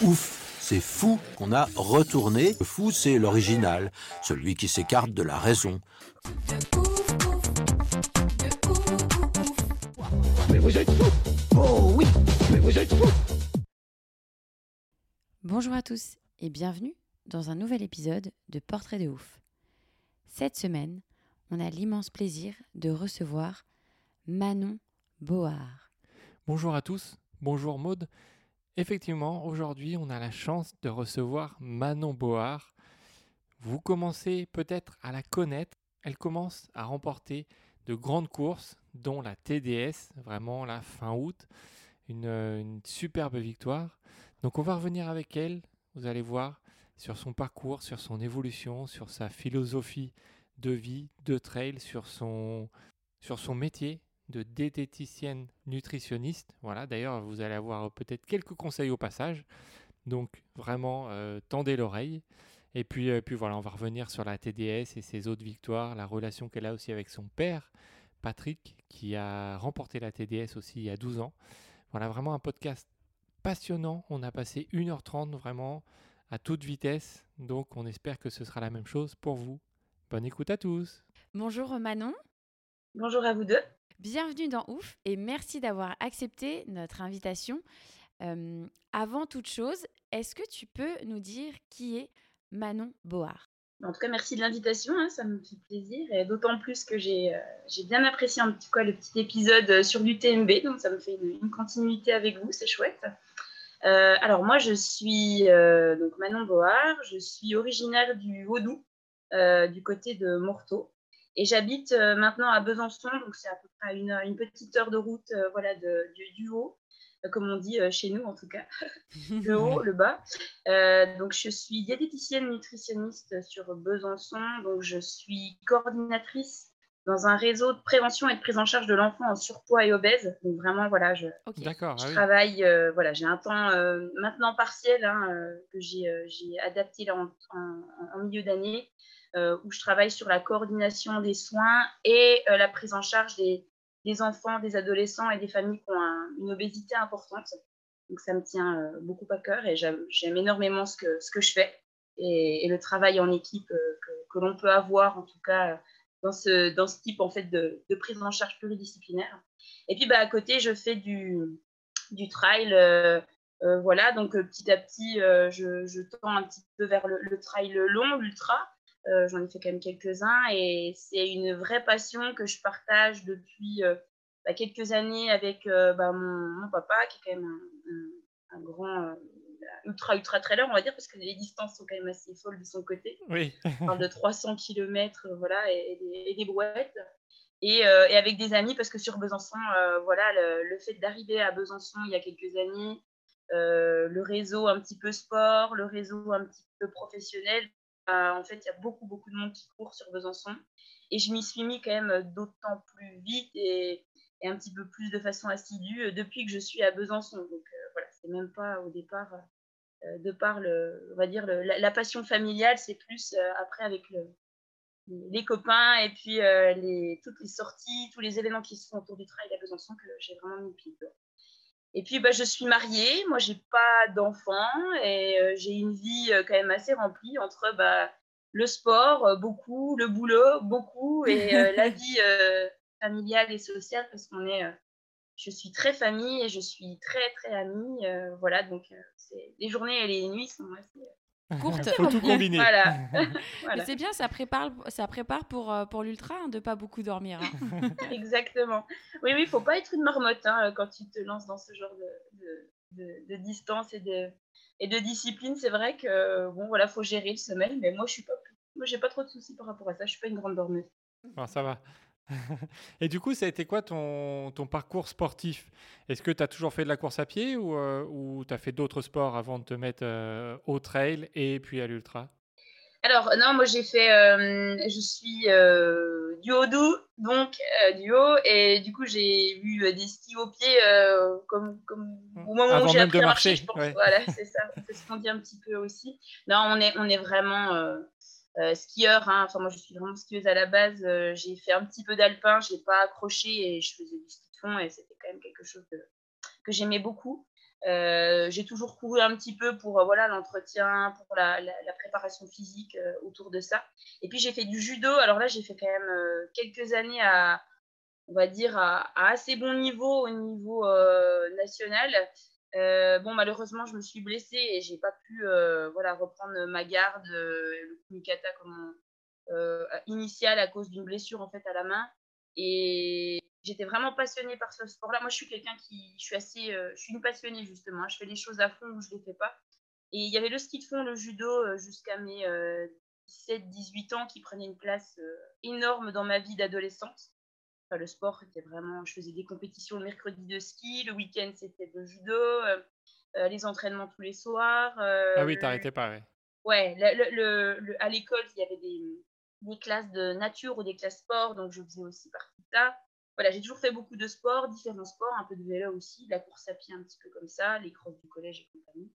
Ouf, c'est fou qu'on a retourné. Le fou, c'est l'original, celui qui s'écarte de la raison. Mais vous êtes fous! Oh oui, mais vous êtes fous! Bonjour à tous et bienvenue dans un nouvel épisode de Portrait de Ouf. Cette semaine, on a l'immense plaisir de recevoir Manon Bohard. Bonjour à tous, bonjour Maud. Effectivement, aujourd'hui, on a la chance de recevoir Manon Bohard. Vous commencez peut-être à la connaître. Elle commence à remporter de grandes courses, dont la TDS, vraiment la fin août. Une superbe victoire. Donc, on va revenir avec elle, vous allez voir, sur son parcours, sur son évolution, sur sa philosophie de vie, de trail, sur son métier de diététicienne nutritionniste. Voilà, d'ailleurs, vous allez avoir peut-être quelques conseils au passage. Donc, vraiment, tendez l'oreille. Et puis voilà, on va revenir sur la TDS et ses autres victoires, la relation qu'elle a aussi avec son père, Patrick, qui a remporté la TDS aussi il y a 12 ans. Voilà, vraiment un podcast passionnant. On a passé 1h30 vraiment à toute vitesse. Donc, on espère que ce sera la même chose pour vous. Bonne écoute à tous. Bonjour Manon. Bonjour à vous deux. Bienvenue dans Ouf et merci d'avoir accepté notre invitation. Avant toute chose, est-ce que tu peux nous dire qui est Manon Bohard ? En tout cas, merci de l'invitation, hein, ça me fait plaisir. Et d'autant plus que j'ai bien apprécié en tout cas le petit épisode sur l'UTMB, donc ça me fait une continuité avec vous, c'est chouette. Alors moi, je suis donc Manon Bohard, je suis originaire du Haut-Dou, du côté de Morto. Et j'habite maintenant à Besançon, donc c'est à peu près une petite heure de route voilà, du haut, comme on dit chez nous en tout cas, le haut, le bas. Donc je suis diététicienne nutritionniste sur Besançon, donc je suis coordinatrice dans un réseau de prévention et de prise en charge de l'enfant en surpoids et obèse. Donc vraiment, voilà, je travaille, voilà, j'ai un temps maintenant partiel hein, que j'ai adapté là, en milieu d'année. Où je travaille sur la coordination des soins et la prise en charge des enfants, des adolescents et des familles qui ont une obésité importante. Donc, ça me tient beaucoup à cœur et j'aime énormément ce que je fais et le travail en équipe que l'on peut avoir, en tout cas, dans ce type en fait, de prise en charge pluridisciplinaire. Et puis, bah, à côté, je fais du trail. Voilà, donc petit à petit, je tends un petit peu vers le trail long, l'ultra. J'en ai fait quand même quelques-uns et c'est une vraie passion que je partage depuis quelques années avec mon papa qui est quand même un grand ultra trailer, on va dire, parce que les distances sont quand même assez folles de son côté. Oui. On parle de 300 km voilà, et des brouettes. Et avec des amis, parce que sur Besançon, voilà, le fait d'arriver à Besançon il y a quelques années, le réseau un petit peu sport, le réseau un petit peu professionnel, en fait, il y a beaucoup de monde qui court sur Besançon. Et je m'y suis mis quand même d'autant plus vite et un petit peu plus de façon assidue depuis que je suis à Besançon. Donc, voilà, c'est même pas au départ, de par on va dire, la passion familiale, c'est plus après avec les copains et puis toutes les sorties, tous les événements qui se font autour du trail à Besançon que j'ai vraiment mis pied dedans. Et puis, bah, je suis mariée, moi, j'ai pas d'enfants et j'ai une vie quand même assez remplie entre le sport, beaucoup, le boulot, beaucoup et la vie familiale et sociale parce qu'on est... je suis très famille et je suis très, très amie. Voilà, donc les journées et les nuits sont assez... courtes. Il faut tout combiner. Voilà. Voilà. Mais c'est bien, ça prépare pour l'ultra hein, de pas beaucoup dormir. Hein. Exactement. Oui, faut pas être une marmotte hein, quand tu te lances dans ce genre de distance et de discipline. C'est vrai que bon voilà, faut gérer le sommeil, mais moi j'ai pas trop de soucis par rapport à ça. Je suis pas une grande dormeuse. Ah, ça va. Et du coup, ça a été quoi ton parcours sportif? Est-ce que tu as toujours fait de la course à pied ou tu as fait d'autres sports avant de te mettre au trail et puis à l'ultra? Alors, non, moi j'ai fait, je suis du Haut-Dou, donc du haut, et du coup j'ai eu des skis au pied comme au moment avant où j'ai appris à marcher, je pense. Ouais. Voilà, c'est ça, on peut se sentir un petit peu aussi. Non, on est vraiment skieur, hein. Enfin, moi je suis vraiment skieuse à la base, j'ai fait un petit peu d'alpin, je n'ai pas accroché et je faisais du ski de fond et c'était quand même quelque chose que j'aimais beaucoup. J'ai toujours couru un petit peu pour l'entretien, pour la préparation physique autour de ça. Et puis j'ai fait du judo. Alors là, j'ai fait quand même quelques années à assez bon niveau au niveau national. Malheureusement, je me suis blessée et j'ai pas pu reprendre ma garde, le kumikata initial à cause d'une blessure en fait à la main. Et j'étais vraiment passionnée par ce sport-là. Moi, je suis je suis une passionnée, justement. Je fais les choses à fond ou je ne les fais pas. Et il y avait le ski de fond, le judo, jusqu'à mes 17-18 ans, qui prenaient une place énorme dans ma vie d'adolescente. Enfin, le sport était vraiment... Je faisais des compétitions le mercredi de ski, le week-end, c'était le judo, les entraînements tous les soirs. Ah oui, t'arrêtais pas, ouais. Ouais, à l'école, il y avait des classes de nature ou des classes sport, donc je faisais aussi partie de ça. Voilà, j'ai toujours fait beaucoup de sports, différents sports, un peu de vélo aussi, de la course à pied un petit peu comme ça, les crosses du collège et compagnie.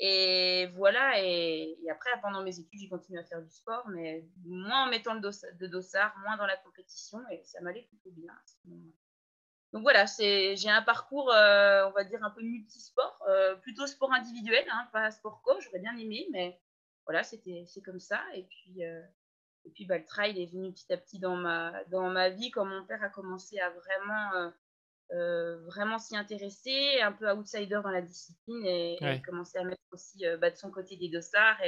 Et voilà, et après, pendant mes études, j'ai continué à faire du sport, mais moins en mettant le dossard, moins dans la compétition, et ça m'allait plutôt bien à ce moment-là. Donc voilà, j'ai un parcours, un peu multisport, plutôt sport individuel, hein, pas sport co, j'aurais bien aimé, mais voilà, c'est comme ça, et puis... le trail est venu petit à petit dans ma vie, quand mon père a commencé à vraiment s'y intéresser, un peu outsider dans la discipline, et commencer à mettre aussi de son côté des dossards,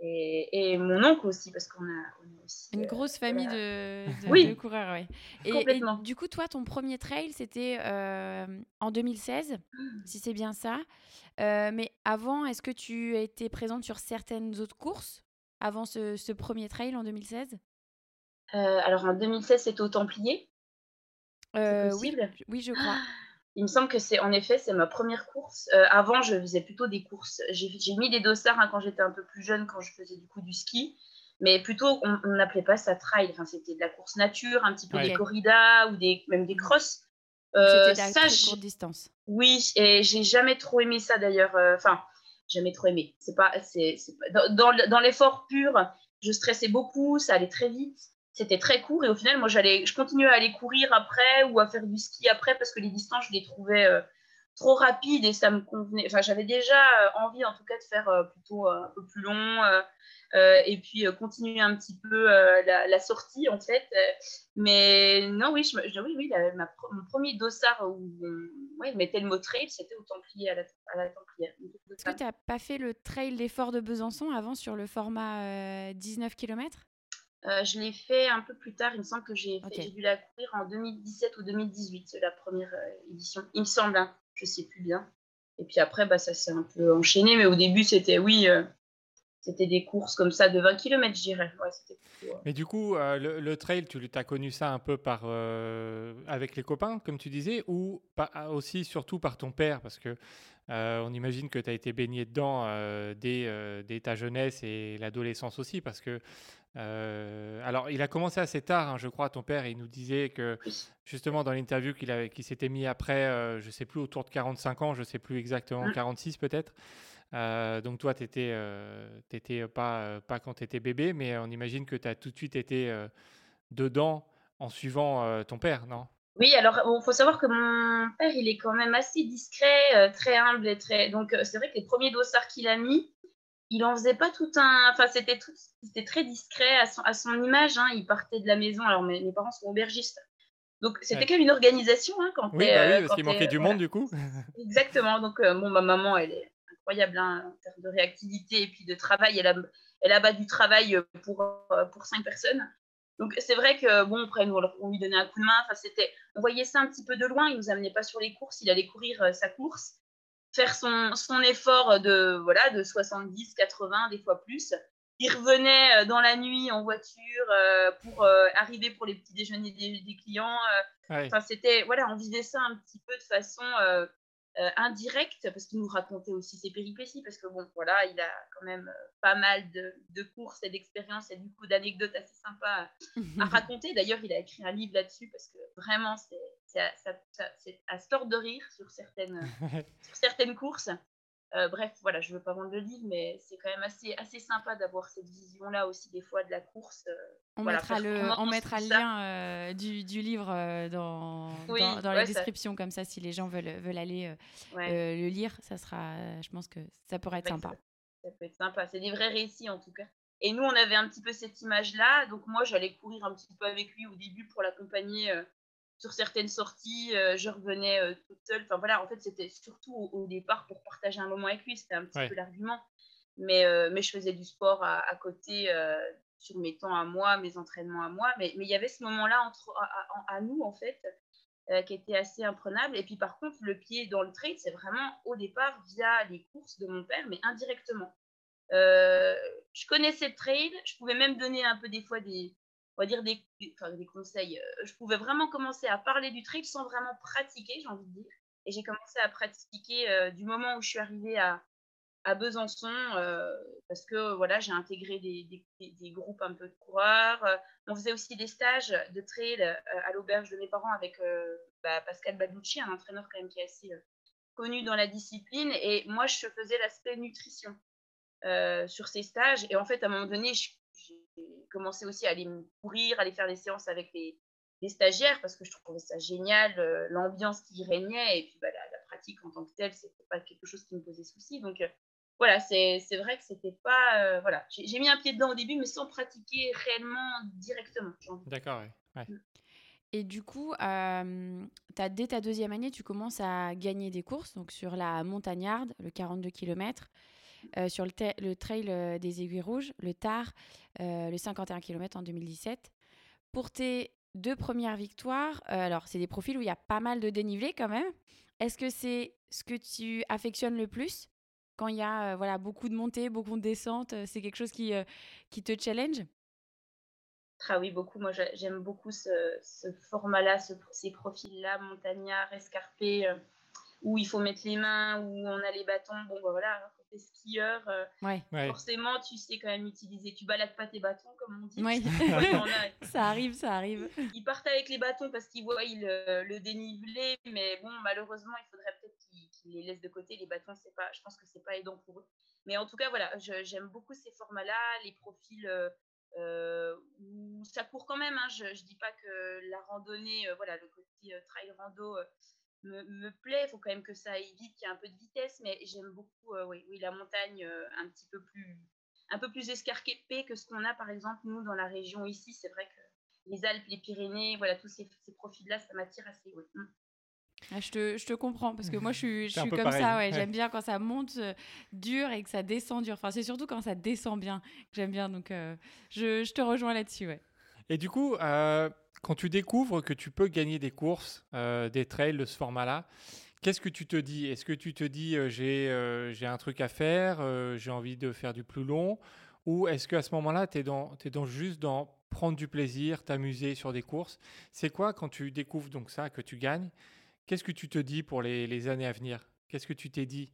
et mon oncle aussi, parce qu'on a aussi... Une grosse famille de coureurs, oui. Et du coup, toi, ton premier trail, c'était en 2016, si c'est bien ça. Mais avant, est-ce que tu étais présente sur certaines autres courses avant ce premier trail en 2016 ? Alors, en 2016, c'était au Templier. C'est possible ? Oui, je crois. Il me semble que c'est ma première course. Avant, je faisais plutôt des courses. J'ai mis des dossards quand j'étais un peu plus jeune, quand je faisais du ski. Mais plutôt, on n'appelait pas ça trail. Enfin, c'était de la course nature, un petit peu des corridas ou même des crosses. C'était de la courte distance. Oui, et j'ai jamais trop aimé ça d'ailleurs. Jamais trop aimé. C'est pas dans l'effort pur, je stressais beaucoup, ça allait très vite, c'était très court, et au final moi je continuais à aller courir après ou à faire du ski après parce que les distances je les trouvais trop rapides et ça me convenait. Enfin, j'avais déjà envie en tout cas de faire plutôt un peu plus long et puis continuer un petit peu la sortie en fait. Mais non, oui, mon premier dossard où il mettait le mot trail, c'était au Templier, à la Templière. Est-ce que tu n'as pas fait le trail des forts de Besançon avant sur le format 19 km ? Je l'ai fait un peu plus tard, il me semble que j'ai dû la courir en 2017 ou 2018, la première édition, il me semble, hein. Je ne sais plus bien. Et puis après, ça s'est un peu enchaîné, mais au début, c'était c'était des courses comme ça de 20 km, je dirais. Ouais, c'était plutôt, Mais du coup, le trail, tu as connu ça un peu par, avec les copains, comme tu disais, ou aussi surtout par ton père, parce qu'on imagine que tu as été baigné dedans dès ta jeunesse et l'adolescence aussi, parce que alors, il a commencé assez tard, hein, je crois, ton père. Il nous disait que, justement, dans l'interview qu'il s'était mis après, je ne sais plus, autour de 45 ans, je ne sais plus exactement, 46 peut-être. Donc, toi, tu n'étais pas quand tu étais bébé, mais on imagine que tu as tout de suite été dedans en suivant ton père, non ? Oui, alors, il faut savoir que mon père, il est quand même assez discret, très humble et très... Donc, c'est vrai que les premiers dossards qu'il a mis, il en faisait pas tout un... Enfin, c'était très discret à son image. Hein. Il partait de la maison. Alors, mes parents sont aubergistes. Donc, c'était quand même une organisation. Hein, quand parce qu'il manquait du monde, du coup. Exactement. Donc, ma maman, elle est incroyable hein, en termes de réactivité et puis de travail. Elle a abat du travail pour 5 personnes. Donc, c'est vrai que, après, nous, on lui donnait un coup de main. Enfin, on voyait ça un petit peu de loin. Il ne nous amenait pas sur les courses. Il allait courir sa course, faire son effort de 70, 80, des fois plus, ils revenaient dans la nuit en voiture pour arriver pour les petits déjeuners des clients. Enfin, c'était, voilà, on vivait ça un petit peu de façon indirecte, parce qu'il nous racontait aussi ses péripéties, parce que bon, voilà, il a quand même pas mal de courses et d'expériences et du coup d'anecdotes assez sympas à raconter. D'ailleurs, il a écrit un livre là-dessus, parce que vraiment, c'est à se tordre de rire sur certaines courses. Bref, voilà, je ne veux pas vendre le livre, mais c'est quand même assez sympa d'avoir cette vision-là aussi des fois de la course. On mettra le lien du livre dans la description, comme ça, si les gens veulent aller le lire, ça sera, je pense que ça pourrait être sympa. Ça peut être sympa, c'est des vrais récits en tout cas. Et nous, on avait un petit peu cette image-là, donc moi, j'allais courir un petit peu avec lui au début pour l'accompagner sur certaines sorties, je revenais toute seule. Enfin voilà, en fait, c'était surtout au départ pour partager un moment avec lui. C'était un petit peu l'argument. Mais je faisais du sport à côté, sur mes temps à moi, mes entraînements à moi. Mais il y avait ce moment-là entre à nous, en fait, qui était assez imprenable. Et puis par contre, le pied dans le trail, c'est vraiment au départ via les courses de mon père, mais indirectement. Je connaissais le trail. Je pouvais même donner un peu des fois des conseils. Je pouvais vraiment commencer à parler du trail sans vraiment pratiquer, j'ai envie de dire. Et j'ai commencé à pratiquer du moment où je suis arrivée à Besançon, parce que voilà, j'ai intégré des groupes un peu de coureurs. On faisait aussi des stages de trail à l'auberge de mes parents avec Pascal Baducci, un entraîneur quand même qui est assez connu dans la discipline. Et moi, je faisais l'aspect nutrition sur ces stages. Et en fait, à un moment donné, j'ai commencé aussi à aller courir, à aller faire des séances avec les stagiaires, parce que je trouvais ça génial, l'ambiance qui régnait, et puis la pratique en tant que telle, c'était pas quelque chose qui me posait souci. Donc voilà, c'est vrai que c'était pas... J'ai mis un pied dedans au début, mais sans pratiquer réellement directement. D'accord, oui. Et du coup, dès ta deuxième année, tu commences à gagner des courses, donc sur la Montagnarde, le 42 km, sur le Trail des Aiguilles Rouges, le Tar, le 51 km en 2017. Pour tes deux premières victoires, alors c'est des profils où il y a pas mal de dénivelé quand même. Est-ce que c'est ce que tu affectionnes le plus quand il y a beaucoup de montées, beaucoup de descentes? C'est quelque chose qui te challenge? Ah oui, beaucoup. Moi, j'aime beaucoup ce format-là, ces profils-là, montagnards, escarpés, où il faut mettre les mains, où on a les bâtons. Bon, quand t'es skieur, forcément, tu sais quand même utiliser. Tu balades pas tes bâtons, comme on dit. Ouais. Ça arrive. Ils partent avec les bâtons parce qu'ils voient le dénivelé, mais bon, malheureusement, il faudrait peut-être qu'ils les laissent de côté. Les bâtons, je pense que c'est pas aidant pour eux. Mais en tout cas, j'aime beaucoup ces formats-là, les profils... où ça court quand même, hein. Je dis pas que la randonnée, le côté trail rando me plaît, il faut quand même que ça aille vite, qu'il y ait un peu de vitesse, mais j'aime beaucoup la montagne un peu plus escarpée que ce qu'on a par exemple nous dans la région ici. C'est vrai que les Alpes, les Pyrénées, tous ces profils-là, ça m'attire assez. Oui. Ah, je te comprends, parce que moi je suis comme pareil. Ça, j'aime bien quand ça monte dur et que ça descend dur. Enfin, c'est surtout quand ça descend bien que j'aime bien, donc je te rejoins là-dessus. Ouais. Et du coup, quand tu découvres que tu peux gagner des courses, des trails de ce format-là, qu'est-ce que tu te dis? Est-ce que tu te dis j'ai un truc à faire, j'ai envie de faire du plus long, ou est-ce qu'à ce moment-là, t'es juste dans prendre du plaisir, t'amuser sur des courses? C'est quoi quand tu découvres donc ça, que tu gagnes? Qu'est-ce que tu te dis pour les années à venir? Qu'est-ce que tu t'es dit?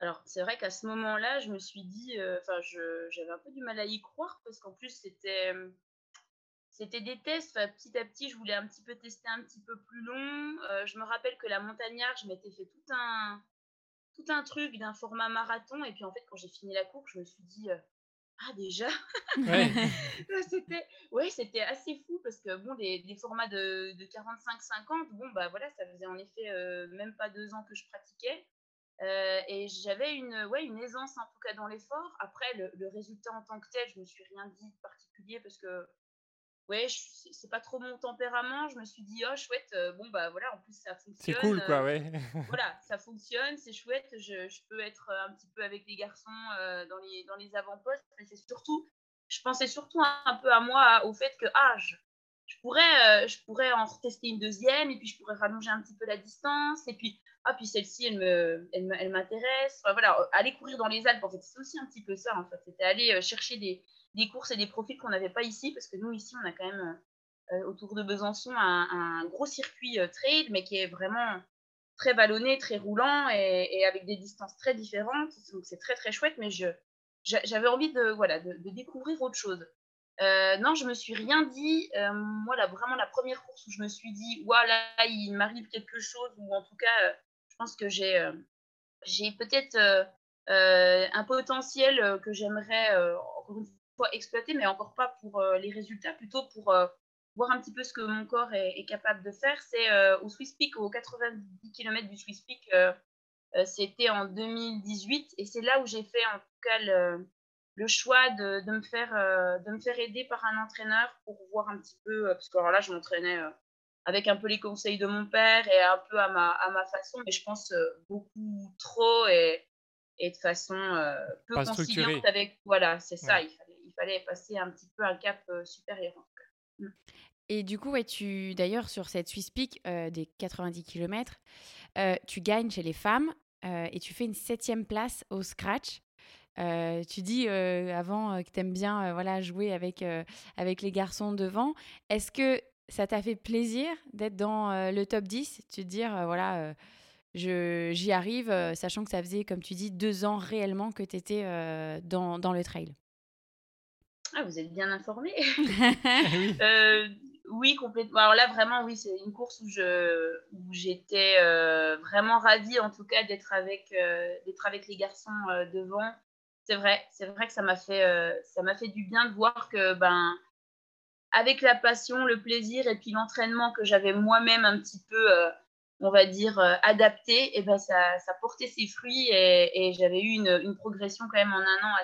Alors, c'est vrai qu'à ce moment-là, je me suis dit... j'avais un peu du mal à y croire parce qu'en plus, c'était des tests. Petit à petit, je voulais un petit peu tester un petit peu plus long. Je me rappelle que la Montagnarde, je m'étais fait tout un truc d'un format marathon. Et puis, en fait, quand j'ai fini la course, je me suis dit... Ah, déjà ouais. C'était assez fou parce que, bon, les formats de 45-50, bon, ça faisait en effet même pas 2 ans que je pratiquais. Et j'avais une aisance, en tout cas, dans l'effort. Après, le résultat en tant que tel, je me suis rien dit de particulier parce que, c'est pas trop mon tempérament. Je me suis dit, oh, chouette, en plus, ça fonctionne. C'est cool, ça fonctionne, c'est chouette. Je peux être un petit peu avec les garçons dans les avant-postes. Mais c'est surtout, je pensais surtout un peu à moi, au fait que, je pourrais en retester une deuxième, et puis je pourrais rallonger un petit peu la distance. Et puis, ah, puis celle-ci, elle m'intéresse. Enfin, voilà, aller courir dans les Alpes, en fait, c'est aussi un petit peu ça, en fait. C'était aller chercher des courses et des profils qu'on n'avait pas ici, parce que nous, ici, on a quand même, autour de Besançon, un gros circuit trail, mais qui est vraiment très ballonné, très roulant, et avec des distances très différentes. Donc, c'est très, très chouette, mais j'avais envie de découvrir autre chose. Non, je ne me suis rien dit. Moi, vraiment, la première course où je me suis dit, waouh, là, il m'arrive quelque chose, ou en tout cas... je pense que j'ai peut-être un potentiel que j'aimerais encore une fois exploiter, mais encore pas pour les résultats, plutôt pour voir un petit peu ce que mon corps est capable de faire. C'est au Swisspeak, aux 90 km du Swisspeak, c'était en 2018, et c'est là où j'ai fait en tout cas le choix de me faire aider par un entraîneur pour voir un petit peu, parce que alors là je m'entraînais avec un peu les conseils de mon père et un peu à ma façon, mais je pense beaucoup trop et de façon peu conciliante avec... Voilà, c'est ça, il fallait passer un petit peu un cap supérieur. En tout cas. Et du coup, ouais, d'ailleurs, sur cette Swiss Peak des 90 km, tu gagnes chez les femmes et tu fais une 7e place au scratch. Tu dis avant que tu aimes bien jouer avec les garçons devant. Est-ce que ça t'a fait plaisir d'être dans le top 10, de te dire, j'y arrive, sachant que ça faisait, comme tu dis, 2 ans réellement que tu étais dans le trail. Ah, vous êtes bien informés. Oui, complètement. Alors là, vraiment, oui, c'est une course où j'étais vraiment ravie, en tout cas, d'être avec les garçons devant. C'est vrai que ça m'a fait du bien de voir que... avec la passion, le plaisir et puis l'entraînement que j'avais moi-même un petit peu, adapté, et ben ça portait ses fruits et j'avais eu une progression quand même en 1 an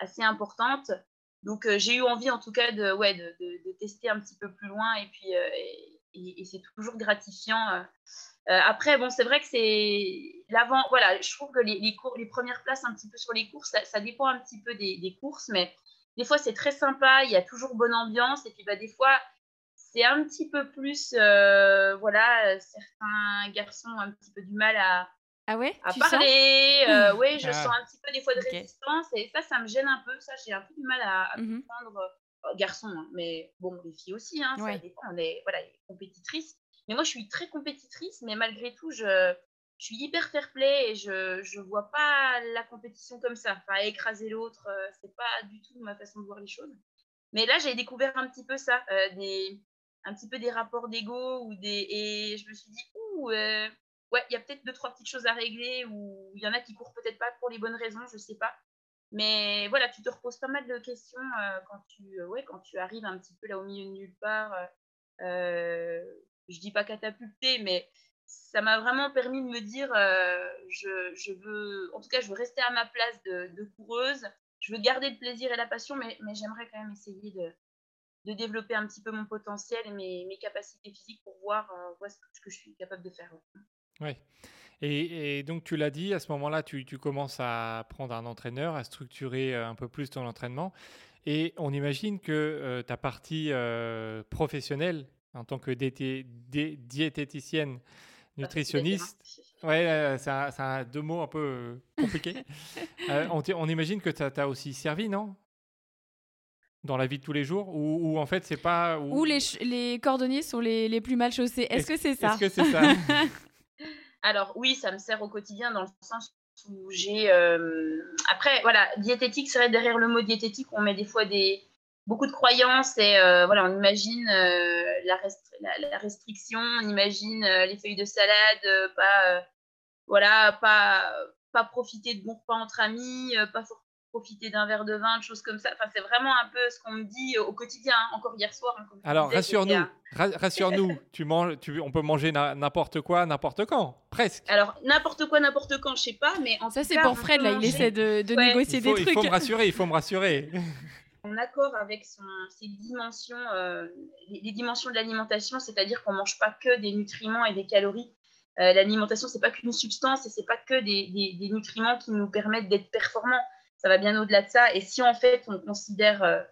assez importante. Donc, j'ai eu envie en tout cas de tester un petit peu plus loin et puis et c'est toujours gratifiant. Après, bon, c'est vrai que c'est l'avant. Voilà, je trouve que les premières places un petit peu sur les courses, ça dépend un petit peu des courses, mais... Des fois, c'est très sympa, il y a toujours bonne ambiance. Et puis, des fois, c'est un petit peu plus... certains garçons ont un petit peu du mal à parler. Je sens un petit peu des fois de résistance. Et ça me gêne un peu. Ça, j'ai un peu du mal à comprendre. Garçons, hein, mais bon, les filles aussi. Hein, ça dépend, on est compétitrices. Mais moi, je suis très compétitrice. Mais malgré tout, je suis hyper fair-play et je ne vois pas la compétition comme ça. Enfin, écraser l'autre, ce n'est pas du tout ma façon de voir les choses. Mais là, j'ai découvert un petit peu ça, un petit peu des rapports d'ego. Et je me suis dit, il y a peut-être 2-3 petites choses à régler ou il y en a qui ne courent peut-être pas pour les bonnes raisons, je ne sais pas. Mais voilà, tu te reposes pas mal de questions quand tu arrives un petit peu là au milieu de nulle part. Je ne dis pas catapulté, mais... Ça m'a vraiment permis de me dire, je veux rester à ma place de coureuse. Je veux garder le plaisir et la passion, mais j'aimerais quand même essayer de développer un petit peu mon potentiel et mes capacités physiques pour voir ce que je suis capable de faire. Oui. Et donc, tu l'as dit, à ce moment-là, tu commences à prendre un entraîneur, à structurer un peu plus ton entraînement. Et on imagine que ta partie professionnelle, en tant que diététicienne, nutritionniste, c'est 2 mots un peu compliqués. On imagine que ça t'a aussi servi, non? Dans la vie de tous les jours, ou en fait c'est pas... Ou les cordonniers sont les plus mal chaussés. Est-ce que c'est ça? Alors oui, ça me sert au quotidien dans le sens où j'ai... Après, diététique, c'est vrai, derrière le mot diététique, on met des fois beaucoup de croyances et on imagine la restriction, on imagine les feuilles de salade, pas profiter de bons repas entre amis, pas profiter d'un verre de vin, de choses comme ça. Enfin, c'est vraiment un peu ce qu'on me dit au quotidien, hein, encore hier soir. Hein, alors, rassure-nous, on peut manger n'importe quoi, n'importe quand, presque. Alors, n'importe quoi, n'importe quand, je sais pas, mais en tout cas... Ça, c'est pour Fred, là, il essaie de négocier des trucs. Il faut me rassurer. En accord avec ses dimensions, les dimensions de l'alimentation, c'est-à-dire qu'on ne mange pas que des nutriments et des calories. L'alimentation, ce n'est pas qu'une substance et ce n'est pas que des nutriments qui nous permettent d'être performants. Ça va bien au-delà de ça. Et si en fait, on ne considère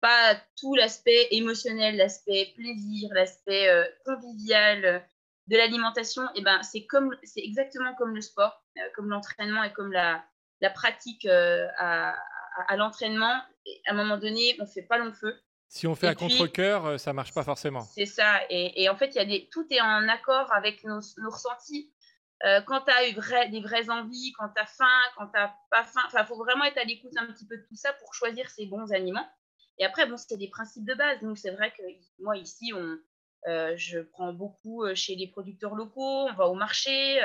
pas tout l'aspect émotionnel, l'aspect plaisir, l'aspect convivial, de l'alimentation, eh ben, c'est exactement comme le sport, comme l'entraînement et comme la pratique à l'entraînement. À un moment donné, on ne fait pas long feu. Si on fait à contre-cœur, ça ne marche pas forcément. C'est ça. Et en fait, tout est en accord avec nos ressentis. Quand tu as des vraies envies, quand tu as faim, quand tu n'as pas faim, il faut vraiment être à l'écoute un petit peu de tout ça pour choisir ses bons aliments. Et après, bon, c'était des principes de base. Donc, c'est vrai que moi, ici, je prends beaucoup chez les producteurs locaux. On va au marché.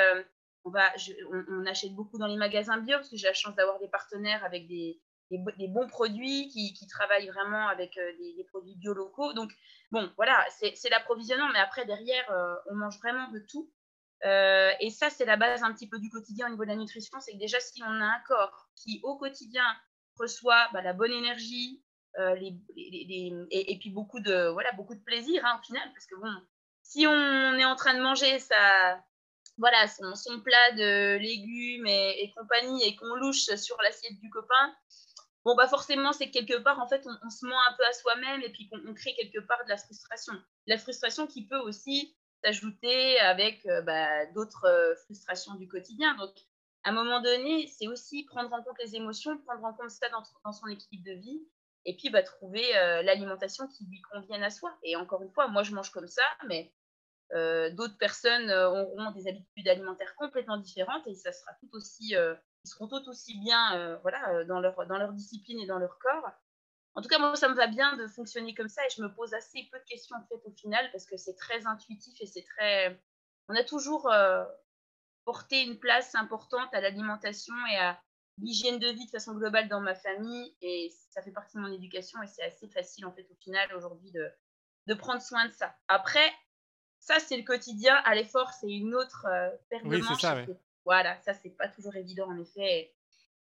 On achète beaucoup dans les magasins bio parce que j'ai la chance d'avoir des partenaires avec des bons produits qui travaillent vraiment avec des produits bio locaux. Donc, bon, voilà, c'est l'approvisionnement. Mais après, derrière, on mange vraiment de tout. Et ça, c'est la base un petit peu du quotidien au niveau de la nutrition. C'est que déjà, si on a un corps qui, au quotidien, reçoit la bonne énergie, et puis beaucoup de plaisir au final, parce que bon, si on est en train de manger son plat de légumes et compagnie et qu'on louche sur l'assiette du copain, bon bah forcément c'est que quelque part en fait on se ment un peu à soi-même et puis qu'on crée quelque part de la frustration qui peut aussi s'ajouter avec d'autres frustrations du quotidien. Donc à un moment donné, c'est aussi prendre en compte les émotions, prendre en compte ça dans son équilibre de vie. Et puis, trouver l'alimentation qui lui convienne à soi. Et encore une fois, moi, je mange comme ça, mais d'autres personnes auront des habitudes alimentaires complètement différentes et ça sera tout aussi, ils seront tout aussi bien dans leur discipline et dans leur corps. En tout cas, moi, ça me va bien de fonctionner comme ça et je me pose assez peu de questions, en fait, au final, parce que c'est très intuitif et c'est très… On a toujours porté une place importante à l'alimentation et à… l'hygiène de vie de façon globale dans ma famille et ça fait partie de mon éducation et c'est assez facile en fait au final aujourd'hui de prendre soin de ça. Après, ça c'est le quotidien, à l'effort c'est une autre paire de manches. Ça, ouais. Voilà, ça c'est pas toujours évident en effet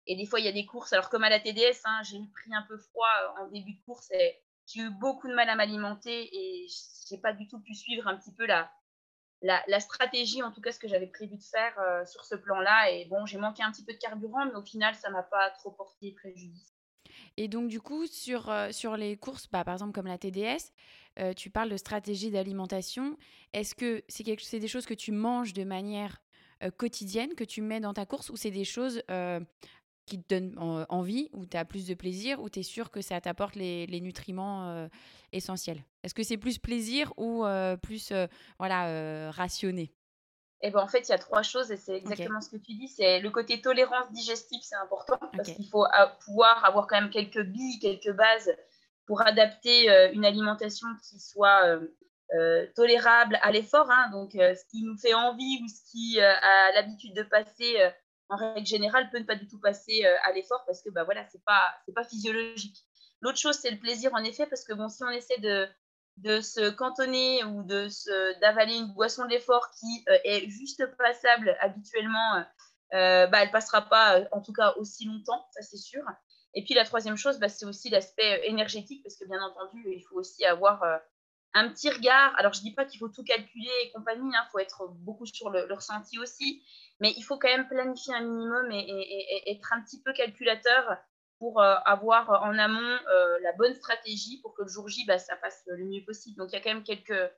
et des fois il y a des courses, alors comme à la TDS, j'ai pris un peu froid en début de course et j'ai eu beaucoup de mal à m'alimenter et j'ai pas du tout pu suivre un petit peu la stratégie, en tout cas ce que j'avais prévu de faire sur ce plan-là. Et bon, j'ai manqué un petit peu de carburant, mais au final, ça ne m'a pas trop porté préjudice. Et donc, du coup, sur les courses, par exemple comme la TDS, tu parles de stratégie d'alimentation. Est-ce que c'est des choses que tu manges de manière quotidienne, que tu mets dans ta course, ou c'est des choses qui te donnent envie, où tu as plus de plaisir, où tu es sûr que ça t'apporte les nutriments essentiels? Est-ce que c'est plus plaisir ou plus rationné? En fait, il y a trois choses et c'est exactement ce que tu dis. C'est le côté tolérance digestive, c'est important parce qu'il faut pouvoir avoir quand même quelques billes, quelques bases pour adapter une alimentation qui soit tolérable à l'effort. Donc, ce qui nous fait envie ou ce qui a l'habitude de passer en règle générale peut ne pas du tout passer à l'effort parce que c'est pas physiologique. L'autre chose, c'est le plaisir en effet parce que bon, si on essaie de se cantonner ou d'avaler une boisson de l'effort qui est juste passable habituellement, elle ne passera pas en tout cas aussi longtemps, ça c'est sûr. Et puis la troisième chose, c'est aussi l'aspect énergétique parce que bien entendu, il faut aussi avoir un petit regard. Alors je ne dis pas qu'il faut tout calculer et compagnie, il faut être beaucoup sur le ressenti aussi, mais il faut quand même planifier un minimum et être un petit peu calculateur pour avoir en amont la bonne stratégie pour que le jour J, ça passe le mieux possible. Donc, il y a quand même quelques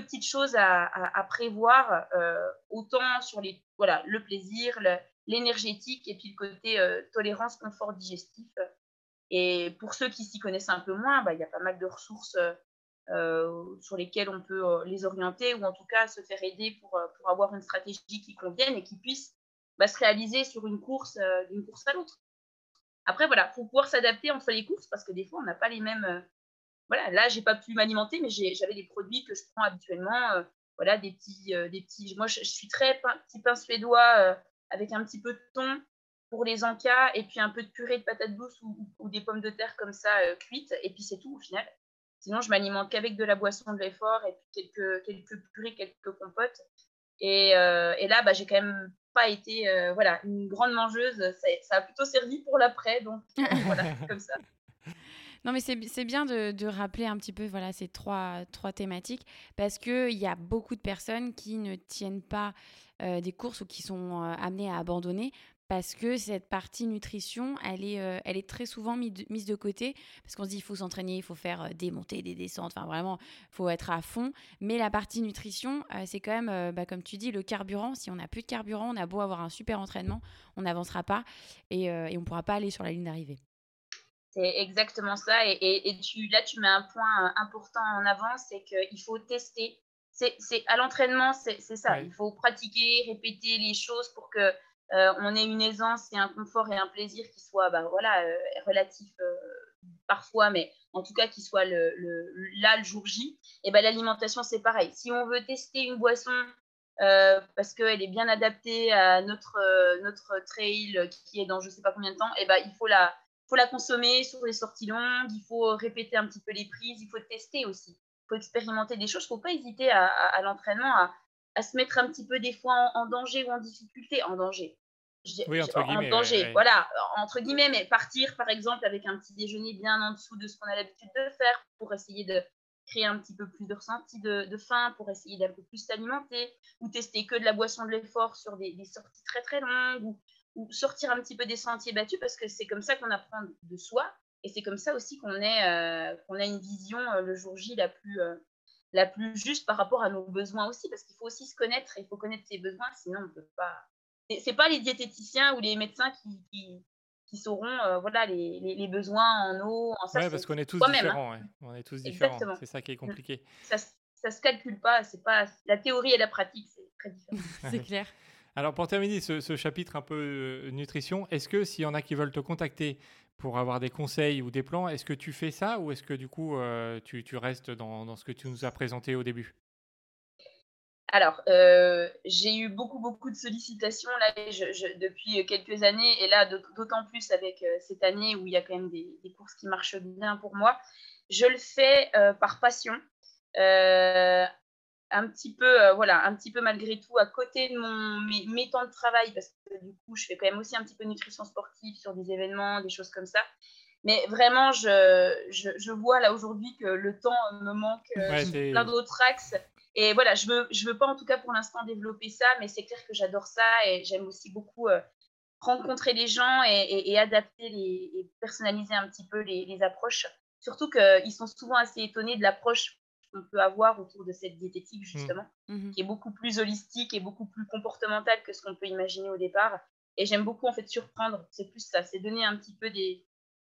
petites choses à prévoir, autant sur le plaisir, l'énergétique et puis le côté tolérance, confort digestif. Et pour ceux qui s'y connaissent un peu moins, il y a pas mal de ressources sur lesquelles on peut les orienter ou en tout cas se faire aider pour avoir une stratégie qui convienne et qui puisse se réaliser sur une course, d'une course à l'autre. Après, faut pouvoir s'adapter entre les courses parce que des fois, on n'a pas les mêmes… là, je n'ai pas pu m'alimenter, mais j'avais des produits que je prends habituellement. Des petits… Moi, je suis très petit pain suédois avec un petit peu de thon pour les encas et puis un peu de purée de patates douces ou des pommes de terre comme ça cuites. Et puis, c'est tout au final. Sinon, je m'alimente qu'avec de la boisson de l'effort et puis quelques purées, quelques compotes. Et là, j'ai quand même… pas été une grande mangeuse, ça a plutôt servi pour l'après, donc comme ça. Non mais c'est bien de rappeler un petit peu ces trois thématiques parce que il y a beaucoup de personnes qui ne tiennent pas des courses ou qui sont amenées à abandonner parce que cette partie nutrition, elle est très souvent mise de côté, parce qu'on se dit il faut s'entraîner, il faut faire des montées, des descentes, enfin vraiment, il faut être à fond. Mais la partie nutrition, c'est quand même, comme tu dis, le carburant. Si on n'a plus de carburant, on a beau avoir un super entraînement, on n'avancera pas et on ne pourra pas aller sur la ligne d'arrivée. C'est exactement ça. Et tu mets un point important en avant, c'est qu'il faut tester. C'est à l'entraînement, c'est ça. Oui. Il faut pratiquer, répéter les choses pour que on ait une aisance et un confort et un plaisir qui soit, relatif parfois, mais en tout cas qui soit le jour J. Et l'alimentation, c'est pareil. Si on veut tester une boisson parce qu'elle est bien adaptée à notre trail qui est dans je sais pas combien de temps, il faut la consommer sur les sorties longues, il faut répéter un petit peu les prises, il faut tester aussi, il faut expérimenter des choses, il ne faut pas hésiter à l'entraînement, à se mettre un petit peu des fois en danger ou en difficulté, en danger. Oui, entre guillemets. En danger, ouais. Voilà, entre guillemets, mais partir par exemple avec un petit déjeuner bien en dessous de ce qu'on a l'habitude de faire pour essayer de créer un petit peu plus de ressenti de faim, pour essayer d'un peu plus s'alimenter, ou tester que de la boisson de l'effort sur des sorties très très longues, ou sortir un petit peu des sentiers battus, parce que c'est comme ça qu'on apprend de soi et c'est comme ça aussi qu'on a une vision le jour J la plus juste par rapport à nos besoins aussi, parce qu'il faut aussi se connaître, il faut connaître ses besoins, sinon on ne peut pas… C'est pas les diététiciens ou les médecins qui sauront les besoins en eau, en ça. Oui, parce qu'on est tous différents, hein. Ouais. On est tous différents, exactement. C'est ça qui est compliqué. Ça se calcule pas, c'est pas… La théorie et la pratique, c'est très différent. C'est clair. Alors, pour terminer ce chapitre un peu nutrition, est-ce que s'il y en a qui veulent te contacter pour avoir des conseils ou des plans, est-ce que tu fais ça ou est-ce que du coup, tu restes dans ce que tu nous as présenté au début ? Alors, j'ai eu beaucoup, beaucoup de sollicitations là, depuis quelques années et là, d'autant plus avec cette année où il y a quand même des courses qui marchent bien pour moi. Je le fais par passion. Un petit peu malgré tout à côté de mes temps de travail, parce que du coup je fais quand même aussi un petit peu nutrition sportive sur des événements, des choses comme ça, mais vraiment je vois là aujourd'hui que le temps me manque, j'ai plein d'autres axes et voilà, je veux pas en tout cas pour l'instant développer ça, mais c'est clair que j'adore ça et j'aime aussi beaucoup rencontrer les gens et adapter et personnaliser un petit peu les approches, surtout qu'ils sont souvent assez étonnés de l'approche qu'on peut avoir autour de cette diététique justement, qui est beaucoup plus holistique et beaucoup plus comportementale que ce qu'on peut imaginer au départ. Et j'aime beaucoup en fait surprendre, c'est plus ça, c'est donner un petit peu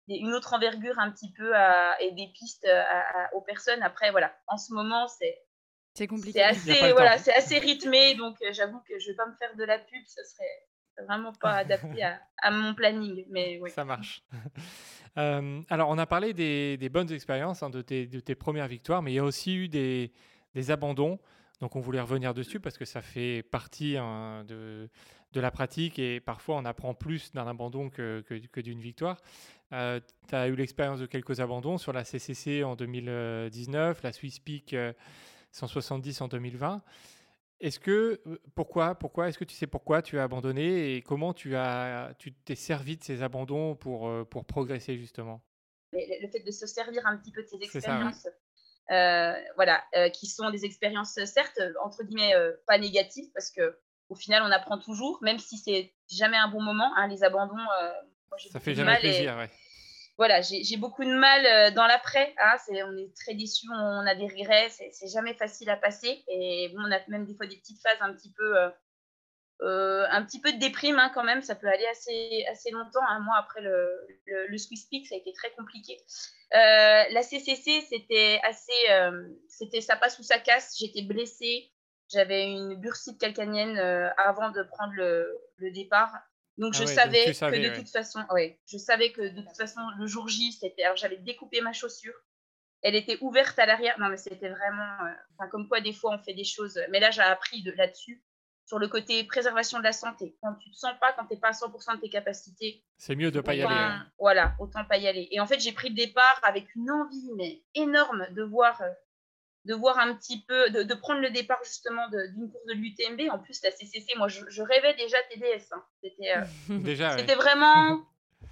une autre envergure un petit peu et des pistes aux personnes. Après voilà, en ce moment c'est compliqué, c'est assez rythmé, donc j'avoue que je vais pas me faire de la pub, ça serait vraiment pas adapté à mon planning, mais oui. Ça marche. Alors, on a parlé des bonnes expériences, hein, de tes premières victoires, mais il y a aussi eu des abandons. Donc, on voulait revenir dessus parce que ça fait partie hein, de la pratique et parfois, on apprend plus d'un abandon que d'une victoire. Tu as eu l'expérience de quelques abandons sur la CCC en 2019, la Swisspeak 170 en 2020. Est-ce que pourquoi est-ce que tu sais pourquoi tu as abandonné et comment tu t'es servi de ces abandons pour progresser justement ? Le fait de se servir un petit peu de ces expériences, qui sont des expériences certes entre guillemets pas négatives, parce que au final on apprend toujours, même si c'est jamais un bon moment. Hein, les abandons, moi, ça fait jamais plaisir. Ouais. Voilà, j'ai beaucoup de mal dans l'après, hein, on est très déçus, on a des regrets, c'est jamais facile à passer et bon, on a même des fois des petites phases un petit peu de déprime hein, quand même, ça peut aller assez longtemps, un mois après le Swisspeak, ça a été très compliqué. La CCC, c'était c'était ça passe ou ça casse, j'étais blessée, j'avais une bursite calcanienne avant de prendre le départ. Donc, je savais que de toute façon, le jour J, c'était… Alors, j'avais découpé ma chaussure. Elle était ouverte à l'arrière. Non, mais c'était vraiment… comme quoi, des fois, on fait des choses… Mais là, j'ai appris là-dessus, sur le côté préservation de la santé. Quand tu ne te sens pas, quand tu n'es pas à 100% de tes capacités… C'est mieux de ne pas y aller. Hein. Voilà, autant pas y aller. Et en fait, j'ai pris le départ avec une envie mais énorme de voir un petit peu… de prendre le départ, justement, d'une course de l'UTMB. En plus, la CCC, moi, je rêvais déjà TDS. Hein. C'était vraiment,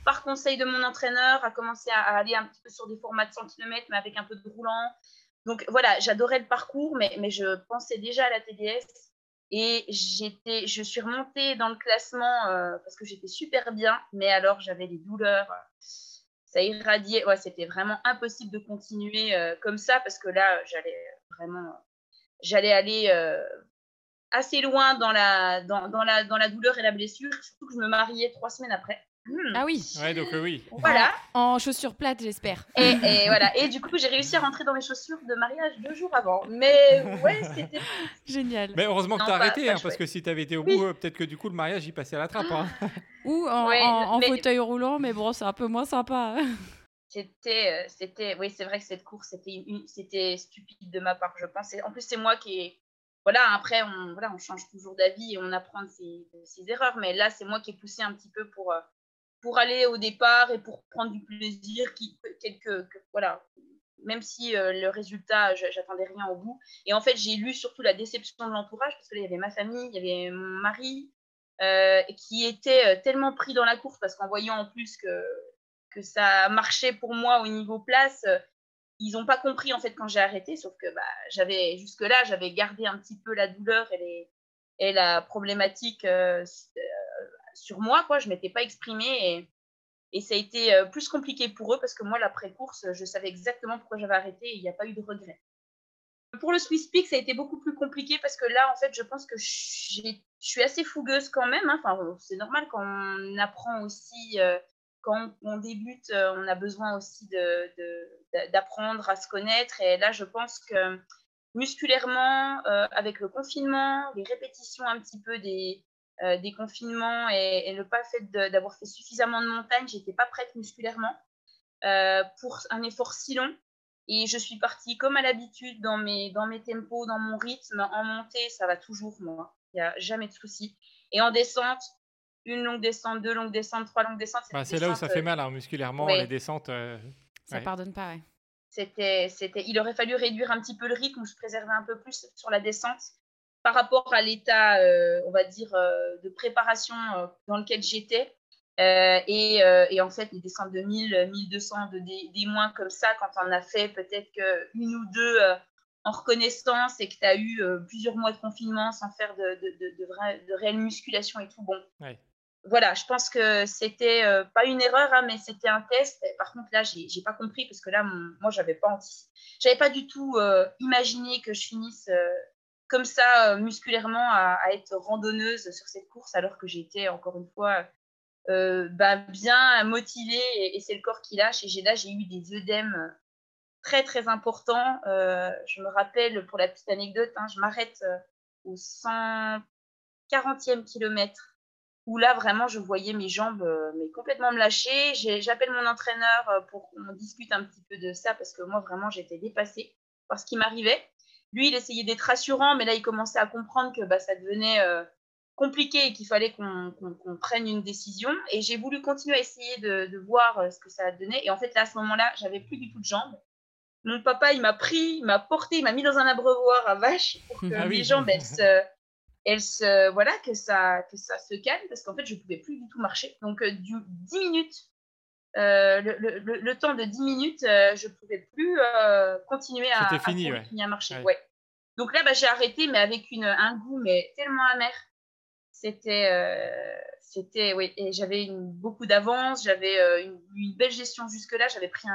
par conseil de mon entraîneur, à commencer à aller un petit peu sur des formats de 100 km, mais avec un peu de roulant. Donc, voilà, j'adorais le parcours, mais je pensais déjà à la TDS. Et je suis remontée dans le classement parce que j'étais super bien, mais alors j'avais des douleurs, ça irradiait. Ouais, c'était vraiment impossible de continuer comme ça parce que là, j'allais aller assez loin dans la douleur et la blessure, surtout que je me mariais 3 semaines après. Ah oui. Ouais, donc oui. Voilà. En chaussures plates, j'espère. Et voilà. Et du coup, j'ai réussi à rentrer dans mes chaussures de mariage 2 jours avant. Mais ouais, c'était génial. Mais heureusement que t'as arrêté, pas parce que si t'avais été au bout, peut-être que du coup, le mariage y passait à la trappe. Hein. Ou en fauteuil roulant, mais bon, c'est un peu moins sympa. C'était. Oui, c'est vrai que cette course, c'était stupide de ma part, je pense. En plus, c'est moi qui. Voilà, après, on change toujours d'avis et on apprend de ses erreurs. Mais là, c'est moi qui ai poussé un petit peu pour aller au départ et pour prendre du plaisir, voilà, même si le résultat, j'attendais rien au bout. Et en fait, j'ai lu surtout la déception de l'entourage, parce que là, il y avait ma famille, il y avait mon mari, qui était tellement pris dans la course, parce qu'en voyant en plus que ça marchait pour moi au niveau place, ils n'ont pas compris en fait quand j'ai arrêté, sauf que jusque-là, j'avais gardé un petit peu la douleur et la problématique sur moi, quoi. Je ne m'étais pas exprimée et ça a été plus compliqué pour eux parce que moi, l'après-course, je savais exactement pourquoi j'avais arrêté et il n'y a pas eu de regret. Pour le Swisspeak, ça a été beaucoup plus compliqué parce que là, en fait, je pense que je suis assez fougueuse quand même. Hein. Enfin, c'est normal quand on apprend aussi, quand on débute, on a besoin aussi d'apprendre à se connaître. Et là, je pense que musculairement, avec le confinement, les répétitions un petit peu des confinements et le pas fait d'avoir fait suffisamment de montagne, j'étais pas prête musculairement pour un effort si long et je suis partie comme à l'habitude dans mes tempos, dans mon rythme. En montée, ça va toujours, moi, il n'y a jamais de souci. Et en descente, 1 longue descente, 2 longues descentes, 3 longues descentes, c'est là où ça fait mal, hein, musculairement, ouais. Les descentes, ça pardonne pas, ouais. C'était il aurait fallu réduire un petit peu le rythme, où je préservais un peu plus sur la descente par rapport à l'état, on va dire, de préparation dans lequel j'étais. Et en fait, les descentes de 1000, 1200, des moins comme ça, quand on a fait peut-être une ou deux en reconnaissance et que tu as eu plusieurs mois de confinement sans faire de réelle musculation et tout, bon. Ouais. Voilà, je pense que c'était pas une erreur, hein, mais c'était un test. Par contre, là, j'ai pas compris parce que là, moi, j'avais pas du tout imaginé que je finisse... comme ça, musculairement, à être randonneuse sur cette course, alors que j'étais, encore une fois, bien motivée et c'est le corps qui lâche. Et j'ai eu des œdèmes très, très importants. Je me rappelle, pour la petite anecdote, hein, je m'arrête au 140e kilomètre, où là, vraiment, je voyais mes jambes complètement me lâcher. J'appelle mon entraîneur pour qu'on discute un petit peu de ça, parce que moi, vraiment, j'étais dépassée par ce qui m'arrivait. Lui, il essayait d'être rassurant, mais là, il commençait à comprendre que ça devenait compliqué et qu'il fallait qu'on prenne une décision. Et j'ai voulu continuer à essayer de voir ce que ça donnait. Et en fait, là, à ce moment-là, j'avais plus du tout de jambes. Mon papa, il m'a pris, il m'a porté, il m'a mis dans un abreuvoir à vache pour que mes jambes, que ça se calme, parce qu'en fait, je ne pouvais plus du tout marcher. Donc, 10 minutes, le temps de 10 minutes, je ne pouvais plus continuer à marcher. Ouais. Ouais. Donc là, j'ai arrêté, mais avec un goût mais tellement amer. C'était oui. Et j'avais beaucoup d'avance, j'avais une belle gestion jusque-là, j'avais pris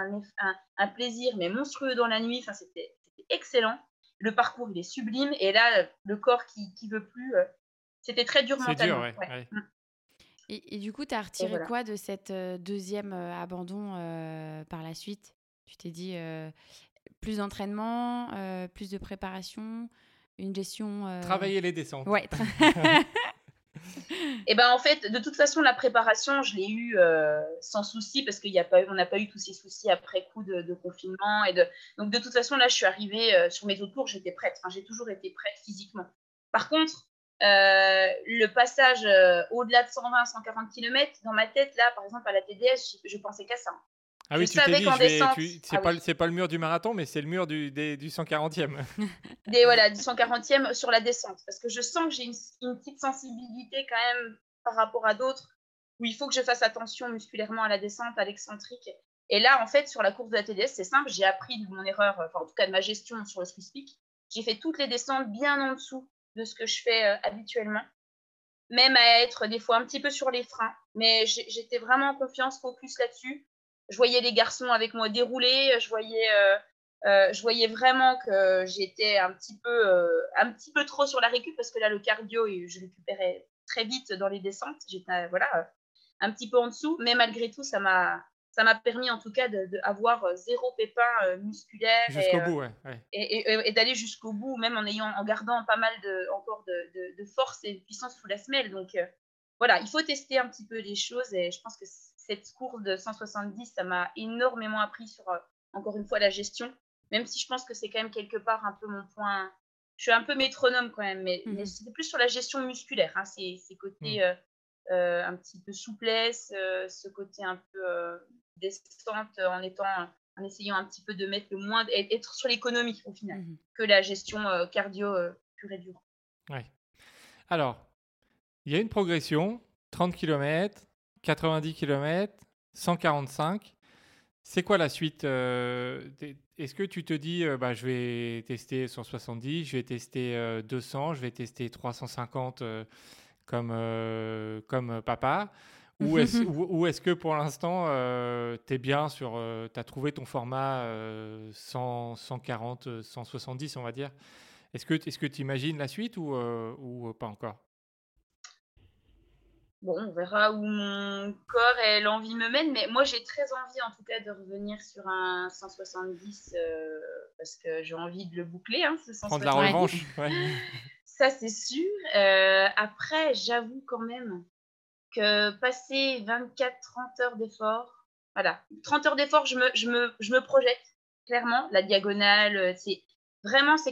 un plaisir mais monstrueux dans la nuit. Enfin, c'était excellent. Le parcours, il est sublime. Et là, le corps qui veut plus, c'était très dur mentalement. C'est dur, ouais. Ouais. Ouais. Et du coup, tu as retiré quoi de cette deuxième abandon par la suite ? Tu t'es dit plus d'entraînement, plus de préparation, une gestion… Travailler les descentes. Ouais. Et en fait, de toute façon, la préparation, je l'ai eue sans souci parce qu'on n'a pas eu tous ces soucis après coup de confinement. Donc, de toute façon, là, je suis arrivée sur mes autres cours, j'étais prête. Enfin, j'ai toujours été prête physiquement. Par contre… le passage au-delà de 120-140 km, dans ma tête, là, par exemple, à la TDS, je pensais qu'à ça. Ah oui, je savais qu'en descente... c'est pas le mur du marathon, mais c'est le mur du 140e. Du 140e sur la descente. Parce que je sens que j'ai une petite sensibilité quand même par rapport à d'autres, où il faut que je fasse attention musculairement à la descente, à l'excentrique. Et là, en fait, sur la course de la TDS, c'est simple, j'ai appris de mon erreur, enfin, en tout cas de ma gestion sur le Swiss Peak. J'ai fait toutes les descentes bien en dessous de ce que je fais habituellement, même à être des fois un petit peu sur les freins. Mais j'étais vraiment en confiance, focus là-dessus. Je voyais les garçons avec moi dérouler, je voyais vraiment que j'étais un petit peu trop sur la récup, parce que là, le cardio, je récupérais très vite dans les descentes. J'étais un petit peu en dessous, mais malgré tout, ça m'a permis en tout cas d'avoir zéro pépin musculaire jusqu'au bout, et d'aller jusqu'au bout, même en gardant pas mal de force et de puissance sous la semelle. Donc voilà, il faut tester un petit peu les choses, et je pense que cette course de 170, ça m'a énormément appris sur, encore une fois, la gestion, même si je pense que c'est quand même quelque part un peu mon point. Je suis un peu métronome quand même, mais c'était plus sur la gestion musculaire, hein, ces côtés un petit peu souplesse, ce côté un peu descente, en essayant un petit peu de mettre le moins, être sur l'économie au final, que la gestion cardio pure et dure. Ouais. Alors, il y a une progression, 30 km, 90 km, 145. C'est quoi la suite? Est-ce que tu te dis, je vais tester 170, je vais tester 200, je vais tester 350 comme papa, ou est-ce que pour l'instant, tu es bien tu as trouvé ton format 100, 140, 170, on va dire? Est-ce que tu imagines la suite ou pas encore? Bon, on verra où mon corps et l'envie me mènent, mais moi j'ai très envie en tout cas de revenir sur un 170 parce que j'ai envie de le boucler, hein, ce 170. Prendre la revanche, ouais. Ça c'est sûr. Après, j'avoue quand même que passer 24-30 heures d'effort, voilà, 30 heures d'effort, je me projette clairement. La diagonale, c'est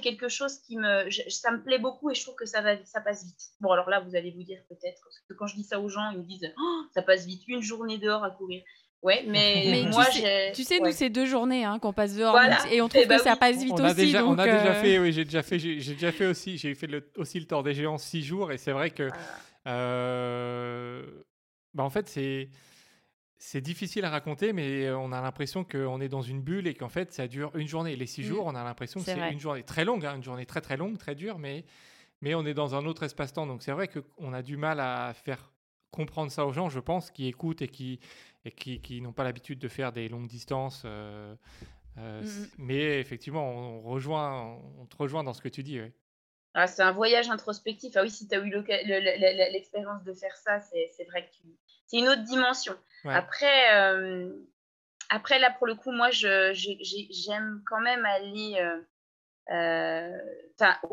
quelque chose ça me plaît beaucoup, et je trouve que ça passe vite. Bon, alors là, vous allez vous dire peut-être, parce que quand je dis ça aux gens, ils me disent ça passe vite, une journée dehors à courir. Ouais, mais moi, tu sais, nous, c'est 2 journées hein, qu'on passe dehors, voilà. Et on trouve que ça passe vite aussi. J'ai déjà fait le Tour des Géants 6 jours, et c'est vrai que, en fait, c'est difficile à raconter, mais on a l'impression qu'on est dans une bulle et qu'en fait, ça dure une journée. Les 6 jours, on a l'impression que c'est une journée très longue, hein, une journée très, très longue, très dure, mais on est dans un autre espace-temps. Donc, c'est vrai qu'on a du mal à faire comprendre ça aux gens, je pense, qui écoutent et qui n'ont pas l'habitude de faire des longues distances. Mais effectivement, on te rejoint dans ce que tu dis. Ouais. Ah, c'est un voyage introspectif. Ah oui, si tu as eu l'expérience de faire ça, c'est vrai que c'est une autre dimension. Ouais. Après, là, pour le coup, moi, j'aime quand même aller...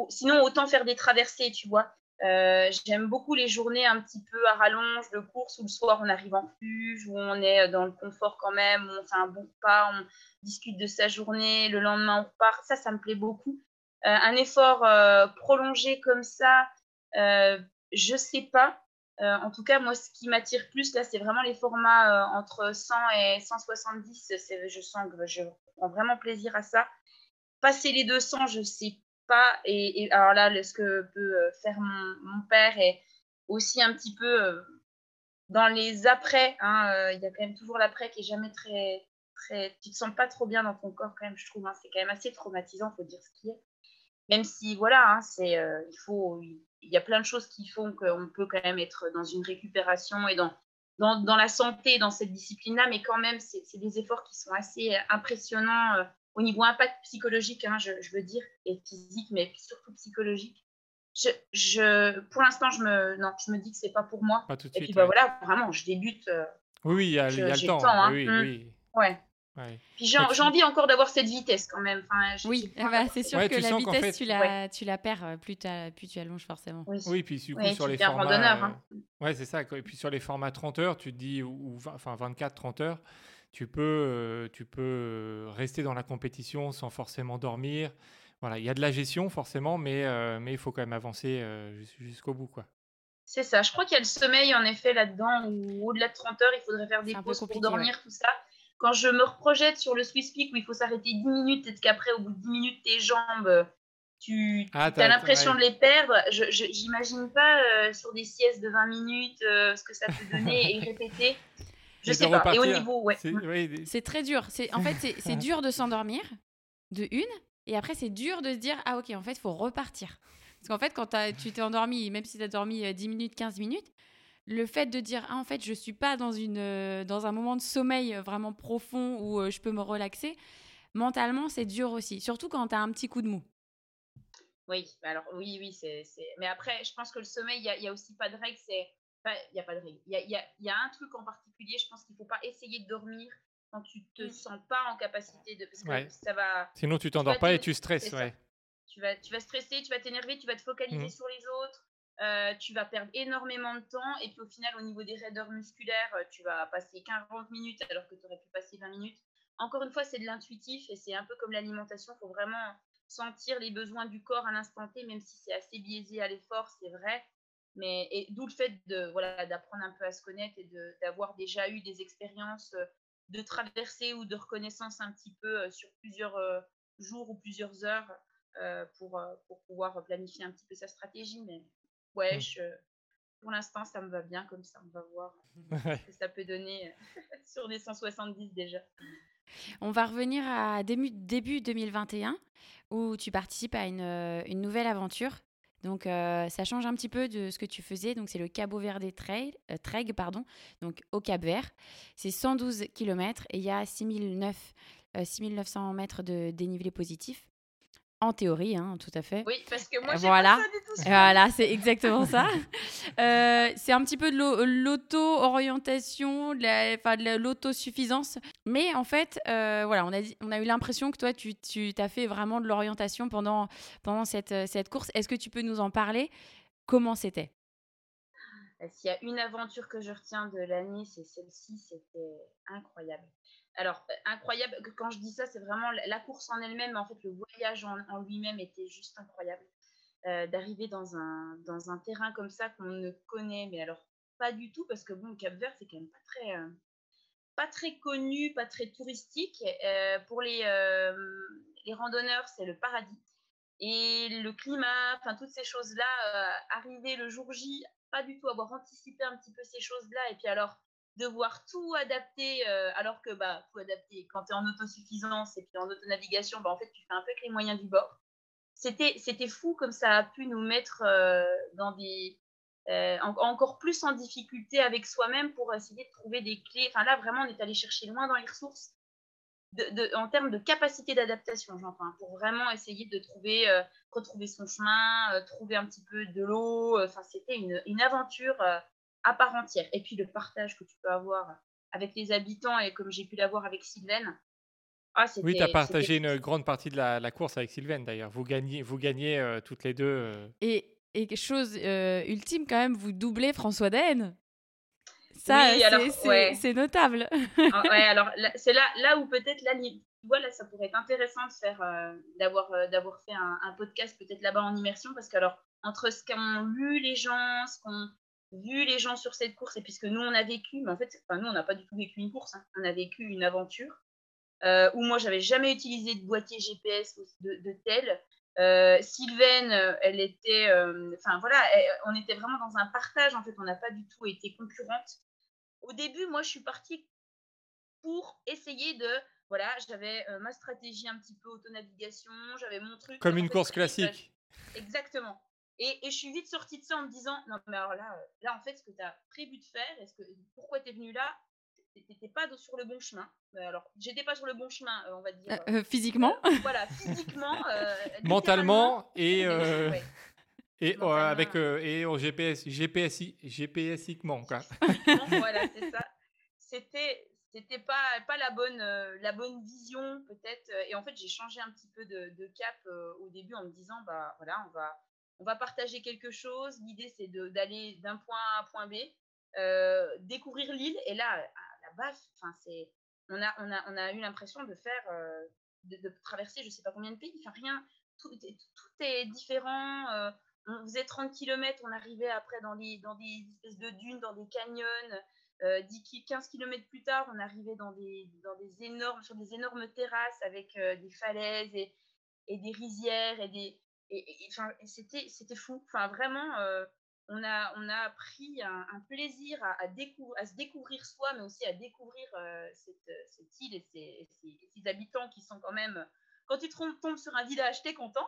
sinon, autant faire des traversées, tu vois. J'aime beaucoup les journées un petit peu à rallonge de course, où le soir, on arrive en refuge, où on est dans le confort quand même, où on fait un bon repas, on discute de sa journée, le lendemain, on repart. Ça me plaît beaucoup. Un effort prolongé comme ça, je sais pas. En tout cas, moi, ce qui m'attire plus, là, c'est vraiment les formats entre 100 et 170. Je sens que je prends vraiment plaisir à ça. Passer les 200, je ne sais pas. Et alors là, ce que peut faire mon père est aussi un petit peu dans les après. Hein, y a quand même toujours l'après qui n'est jamais très, très… Tu ne te sens pas trop bien dans ton corps, quand même, je trouve. Hein, c'est quand même assez traumatisant, il faut dire ce qu'il y a. Même si, voilà, hein, il y a plein de choses qui font qu'on peut quand même être dans une récupération et dans la santé, dans cette discipline-là, mais quand même, c'est des efforts qui sont assez impressionnants au niveau impact psychologique, hein, je veux dire, et physique, mais surtout psychologique. Pour l'instant, je me dis que ce n'est pas pour moi. Pas tout de suite, et puis, voilà, vraiment, je débute. Oui, il y a le temps. Hein, oui. Ouais. Ouais. Puis j'ai envie encore d'avoir cette vitesse quand même. Enfin, c'est sûr que la vitesse, tu la perds, plus tu allonges forcément. Oui, puis du coup, sur les formats. Hein. Ouais, c'est ça. Et puis sur les formats 30 heures, tu te dis, enfin 24-30 heures, tu peux rester dans la compétition sans forcément dormir. Voilà, il y a de la gestion forcément, mais il faut quand même avancer jusqu'au bout, quoi. C'est ça. Je crois qu'il y a le sommeil en effet là-dedans, où au-delà de 30 heures, il faudrait faire des pauses pour dormir, tout ça. Quand je me reprojette sur le Swisspeak, où il faut s'arrêter 10 minutes, peut-être qu'après, au bout de 10 minutes, tes jambes, tu as l'impression de les perdre. Je n'imagine pas sur des siestes de 20 minutes ce que ça peut donner et répéter. Je ne sais pas. Et au niveau, c'est très dur. En fait, c'est dur de s'endormir, de une, et après, c'est dur de se dire, ah ok, en fait, il faut repartir. Parce qu'en fait, quand tu t'es endormi, même si tu as dormi 10 minutes, 15 minutes, le fait de dire « Ah, en fait, je ne suis pas dans un moment de sommeil vraiment profond où je peux me relaxer », mentalement, c'est dur aussi. Surtout quand tu as un petit coup de mou. Oui, alors oui, c'est... Mais après, je pense que le sommeil, il n'y a aussi pas de règle. Il n'y a pas de règle. Il y a un truc en particulier, je pense qu'il ne faut pas essayer de dormir quand tu ne te sens pas en capacité de... Parce que ça va... Sinon, tu ne t'endors pas et tu stresses. Ouais. Tu vas stresser, tu vas t'énerver, tu vas te focaliser sur les autres. Tu vas perdre énormément de temps. Et puis au final, au niveau des raideurs musculaires, tu vas passer 40 minutes alors que tu aurais pu passer 20 minutes. Encore une fois, c'est de l'intuitif et c'est un peu comme l'alimentation. Il faut vraiment sentir les besoins du corps à l'instant T, même si c'est assez biaisé à l'effort, c'est vrai. Mais, et d'où le fait d'apprendre un peu à se connaître et d'avoir déjà eu des expériences de traversée ou de reconnaissance un petit peu sur plusieurs jours ou plusieurs heures pour pouvoir planifier un petit peu sa stratégie. Mais ouais, pour l'instant, ça me va bien comme ça. On va voir ce que ça peut donner sur des 170 déjà. On va revenir à début 2021 où tu participes à une nouvelle aventure. Donc, ça change un petit peu de ce que tu faisais. Donc, c'est le Cabo Verde Trail, donc au Cap Vert. C'est 112 km et il y a 6900 mètres de dénivelé positif. En théorie, tout à fait. Oui, parce que moi, j'ai pas ça du tout. Voilà, c'est exactement ça. C'est un petit peu de l'auto-orientation, de l'autosuffisance. Mais en fait, on a eu l'impression que toi, tu t'as fait vraiment de l'orientation pendant cette course. Est-ce que tu peux nous en parler ? Comment c'était ? S'il y a une aventure que je retiens de l'année, c'est celle-ci. C'était incroyable. Alors, incroyable, quand je dis ça, c'est vraiment la course en elle-même, mais en fait, le voyage en lui-même était juste incroyable. D'arriver dans un terrain comme ça qu'on ne connaît, mais alors pas du tout, parce que le Cap Vert, c'est quand même pas très connu, pas très touristique. Pour les randonneurs, c'est le paradis. Et le climat, enfin, toutes ces choses-là, arriver le jour J, pas du tout avoir anticipé un petit peu ces choses-là, et puis alors, devoir tout adapter, alors que tout adapter, quand tu es en autosuffisance et puis en autonavigation, en fait, tu fais un peu avec les moyens du bord. C'était fou comme ça a pu nous mettre encore plus en difficulté avec soi-même pour essayer de trouver des clés. Enfin, là, vraiment, on est allé chercher loin dans les ressources en termes de capacité d'adaptation, pour vraiment essayer de retrouver son chemin, trouver un petit peu de l'eau. Enfin, c'était une aventure à part entière. Et puis, le partage que tu peux avoir avec les habitants et comme j'ai pu l'avoir avec Sylvaine. Oui, tu as partagé une grande partie de la course avec Sylvaine, d'ailleurs. Vous gagnez toutes les deux. Et chose ultime, quand même, vous doublez François Daine. Ça, oui, c'est notable. C'est là où peut-être, ça pourrait être intéressant de faire, d'avoir fait un podcast peut-être là-bas en immersion, parce que entre ce qu'ont lu les gens, vu les gens sur cette course, et puisque nous on a vécu, mais en fait, nous on n'a pas du tout vécu une course, on a vécu une aventure où moi j'avais jamais utilisé de boîtier GPS ou de tel. Sylvaine, elle était, on était vraiment dans un partage, en fait, on n'a pas du tout été concurrentes. Au début, moi je suis partie pour essayer de. Voilà, j'avais ma stratégie un petit peu auto-navigation, j'avais mon truc. Comme une course classique. Exactement. Et je suis vite sortie de ça en me disant « Non, mais alors là, en fait, ce que tu as prévu de faire, pourquoi tu es venue là, tu n'étais pas sur le bon chemin. » Alors, je n'étais pas sur le bon chemin, on va dire. Physiquement voilà, physiquement. Mentalement ouais. Et au GPSiquement, quoi. Voilà, c'est ça. C'était pas la bonne vision, peut-être. Et en fait, j'ai changé un petit peu de cap au début en me disant « On va partager quelque chose. L'idée, c'est d'aller d'un point A à un point B, découvrir l'île. Et là, la baffe, on a eu l'impression de faire, de traverser je ne sais pas combien de pays. Enfin, rien. Tout est différent. On faisait 30 km. On arrivait après dans des espèces de dunes, dans des canyons. 15 km plus tard, on arrivait sur des énormes terrasses avec des falaises et des rizières et des... Et c'était fou. Enfin, vraiment, on a pris un plaisir à se découvrir soi, mais aussi à découvrir cette île et ses habitants qui sont quand même… Quand tu tombes sur un village, t'es content.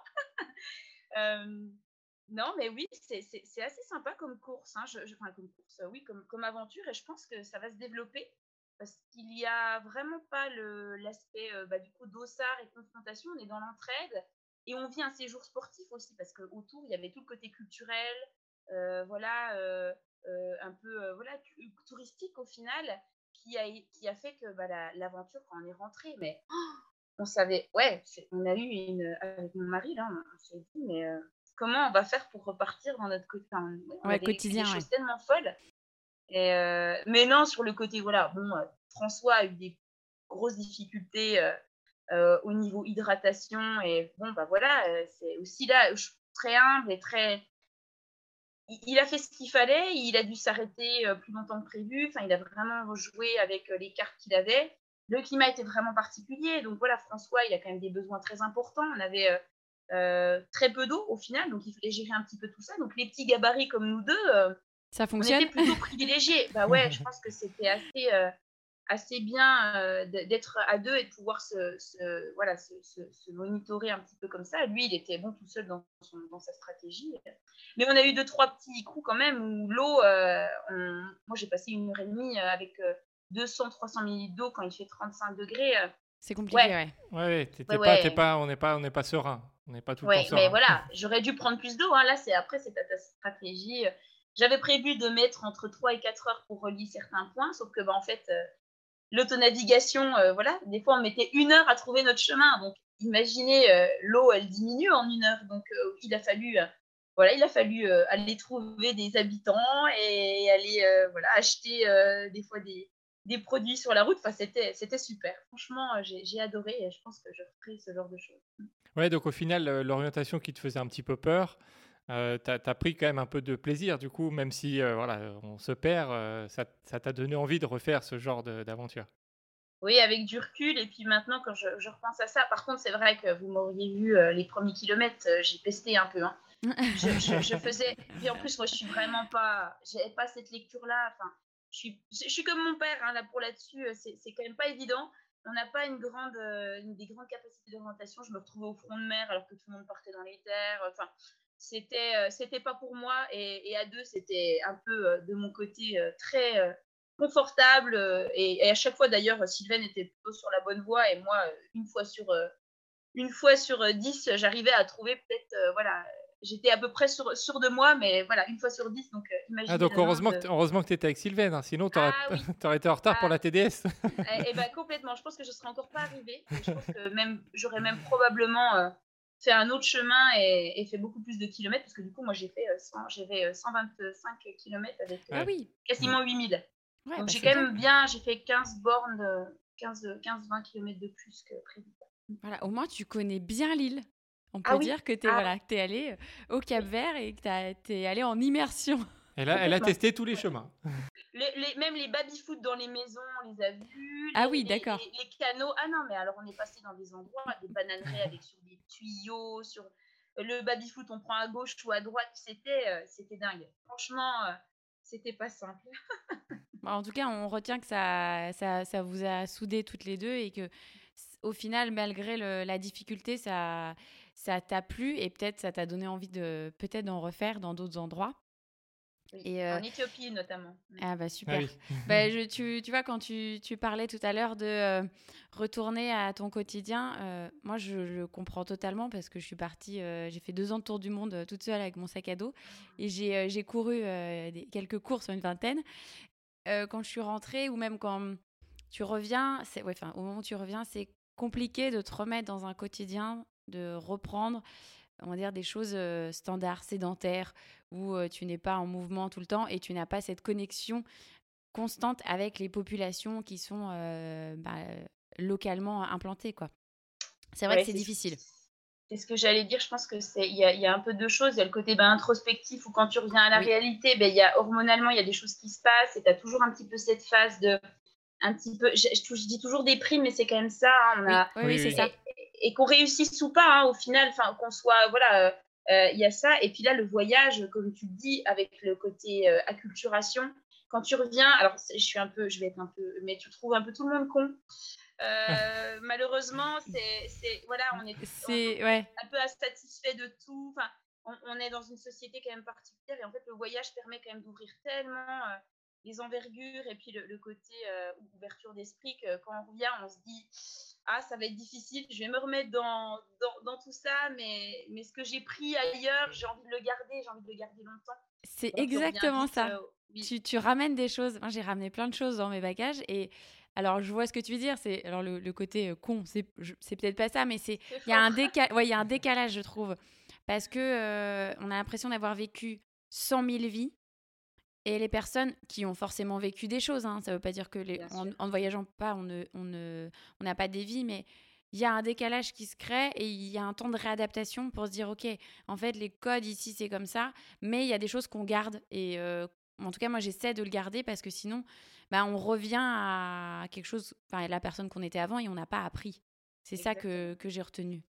Non, mais oui, c'est assez sympa comme course, hein. Enfin, comme course, oui, comme aventure. Et je pense que ça va se développer parce qu'il n'y a vraiment pas l'aspect du coup dossard et confrontation. On est dans l'entraide et on vit un séjour sportif aussi parce qu'autour, il y avait tout le côté culturel, un peu touristique au final qui a fait que l'aventure, quand on est rentré, mais on savait, on a eu avec mon mari, là, on s'est dit, mais... Comment on va faire pour repartir dans notre côté, quotidien, des choses tellement folles. Et mais non, sur le côté, François a eu des grosses difficultés au niveau hydratation. Et c'est aussi là, je suis très humble et très... Il a fait ce qu'il fallait, il a dû s'arrêter plus longtemps que prévu. Enfin, il a vraiment rejoué avec les cartes qu'il avait. Le climat était vraiment particulier. Donc voilà, François, il a quand même des besoins très importants. On avait... très peu d'eau au final, donc il fallait gérer un petit peu tout ça. Donc les petits gabarits comme nous deux, ça fonctionne. On était plutôt privilégiés. Je pense que c'était assez bien d'être à deux et de pouvoir se monitorer un petit peu comme ça. Lui, il était bon tout seul dans sa stratégie. Mais on a eu 2-3 petits coups quand même où l'eau, moi j'ai passé 1h30 avec 200-300 ml d'eau quand il fait 35 degrés. C'est compliqué, on n'est pas serein. On n'est pas tout le temps serein. Oui, mais j'aurais dû prendre plus d'eau. Hein. Là, c'est ta stratégie. J'avais prévu de mettre entre 3 et 4 heures pour relier certains points, sauf que, l'autonavigation, des fois, on mettait 1 heure à trouver notre chemin. Donc, imaginez, l'eau, elle diminue en 1 heure. Donc, il a fallu aller trouver des habitants et aller acheter des fois des produits sur la route, c'était super. Franchement, j'ai adoré et je pense que je ferai ce genre de choses. Ouais, donc au final, l'orientation qui te faisait un petit peu peur, t'as pris quand même un peu de plaisir du coup, même si on se perd, ça t'a donné envie de refaire ce genre d'aventure. Oui, avec du recul et puis maintenant quand je repense à ça, par contre c'est vrai que vous m'auriez vu les premiers kilomètres, j'ai pesté un peu. Hein. Je faisais, puis en plus moi je suis vraiment pas, j'avais pas cette lecture là, Je suis comme mon père, hein, là-dessus, c'est quand même pas évident. On n'a pas une des grandes capacités d'orientation. Je me retrouvais au front de mer alors que tout le monde partait dans les terres. Enfin, c'était pas pour moi. Et à deux, c'était un peu de mon côté très confortable. Et à chaque fois, d'ailleurs, Sylvaine était plutôt sur la bonne voie. Et moi, une fois sur 10, j'arrivais à trouver peut-être... J'étais à peu près sûre de moi, mais une fois sur 10, donc imaginez... Ah, donc heureusement que tu étais avec Sylvaine, hein, sinon tu aurais été en retard pour la TDS. Complètement, je pense que je ne serais encore pas arrivée. Je pense que j'aurais même probablement fait un autre chemin et fait beaucoup plus de kilomètres, parce que du coup, moi, j'ai fait 125 kilomètres avec quasiment 8000. Ouais, donc, j'ai fait 15 bornes, 15-20 kilomètres de plus que prévu. Voilà, au moins, tu connais bien l'île. On peut dire que tu es allée au Cap Vert et que tu es allée en immersion. Elle a testé tous les chemins. Même les baby-foot dans les maisons, on les a vus. D'accord. Les canaux. Ah non, mais alors on est passé dans des endroits, des bananeraies sur des tuyaux, sur le baby-foot, on prend à gauche ou à droite. C'était dingue. Franchement, c'était pas simple. En tout cas, on retient que ça vous a soudés toutes les deux et que... Au final, malgré la difficulté, ça t'a plu et peut-être ça t'a donné envie peut-être d'en refaire dans d'autres endroits. Oui, et en Éthiopie notamment. Ah bah super. Ah oui. Tu vois, quand tu parlais tout à l'heure de retourner à ton quotidien, moi je le comprends totalement parce que je suis partie, j'ai fait 2 ans de tour du monde toute seule avec mon sac à dos et j'ai couru quelques courses, une vingtaine. Quand je suis rentrée ou même quand tu reviens, au moment où tu reviens, c'est compliqué de te remettre dans un quotidien, de reprendre, on va dire, des choses standards, sédentaires, où tu n'es pas en mouvement tout le temps et tu n'as pas cette connexion constante avec les populations qui sont localement implantées, quoi. C'est vrai que c'est difficile. C'est ce que j'allais dire. Je pense que il y a un peu 2 choses. Il y a le côté introspectif où quand tu reviens à la réalité, hormonalement, il y a des choses qui se passent et tu as toujours un petit peu cette phase de... un petit peu, je dis toujours des primes, mais c'est quand même ça. Hein, c'est ça. Et qu'on réussisse ou pas, hein, au final, qu'on soit, il y a ça. Et puis là, le voyage, comme tu le dis, avec le côté acculturation, quand tu reviens, alors je vais être un peu, mais tu trouves un peu tout le monde con. Malheureusement, on est un peu insatisfait de tout. on est dans une société quand même particulière, et en fait le voyage permet quand même d'ouvrir tellement les envergures, et puis le côté ouverture d'esprit, que quand on revient on se dit « Ah, ça va être difficile, je vais me remettre dans tout ça, mais ce que j'ai pris ailleurs, j'ai envie de le garder, j'ai envie de le garder longtemps. » C'est donc, exactement ça. Oui. Tu ramènes des choses. Moi, j'ai ramené plein de choses dans mes bagages, et alors, je vois ce que tu veux dire. C'est, alors, le côté con, c'est peut-être pas ça, mais il y a un décalage, je trouve, parce qu'on a l'impression d'avoir vécu 100 000 vies, et les personnes qui ont forcément vécu des choses, hein, ça ne veut pas dire qu'en ne voyageant pas, on n'a pas des vies, mais il y a un décalage qui se crée, et il y a un temps de réadaptation pour se dire, OK, en fait, les codes ici, c'est comme ça, mais il y a des choses qu'on garde, et en tout cas, moi, j'essaie de le garder, parce que sinon, on revient à quelque chose, la personne qu'on était avant, et on n'a pas appris. C'est exactement ça que j'ai retenu.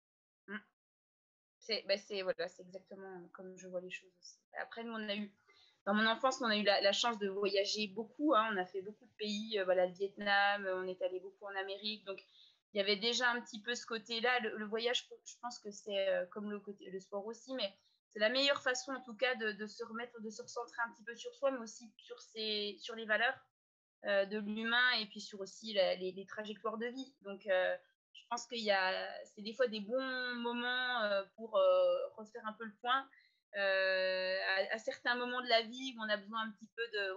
C'est exactement comme je vois les choses aussi. Après, nous, on a eu, dans mon enfance, on a eu la chance de voyager beaucoup. On a fait beaucoup de pays, le Vietnam, on est allé beaucoup en Amérique. Donc, il y avait déjà un petit peu ce côté-là. Le voyage, je pense que c'est comme le sport aussi, mais c'est la meilleure façon, en tout cas, de se remettre, de se recentrer un petit peu sur soi, mais aussi sur les valeurs de l'humain, et puis sur aussi les trajectoires de vie. Donc, je pense qu'il y a, c'est des fois des bons moments pour refaire un peu le point à certains moments de la vie où on a besoin un petit peu de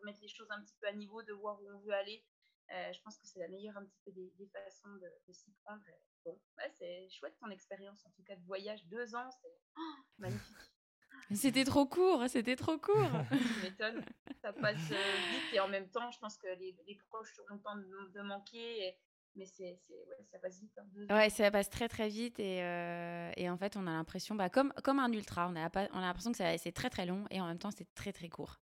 remettre les choses un petit peu à niveau, de voir où on veut aller. Je pense que c'est la meilleure un petit peu des façons de s'y prendre. Bon, c'est chouette ton expérience, en tout cas, de voyage. 2 ans, c'est magnifique. C'était trop court. Je m'étonne, ça passe vite, et en même temps, je pense que les proches ont le temps de manquer, mais ça passe vite. Hein, ouais, ça passe très très vite, et en fait, on a l'impression, comme un ultra, on a l'impression que c'est très très long, et en même temps, c'est très très court.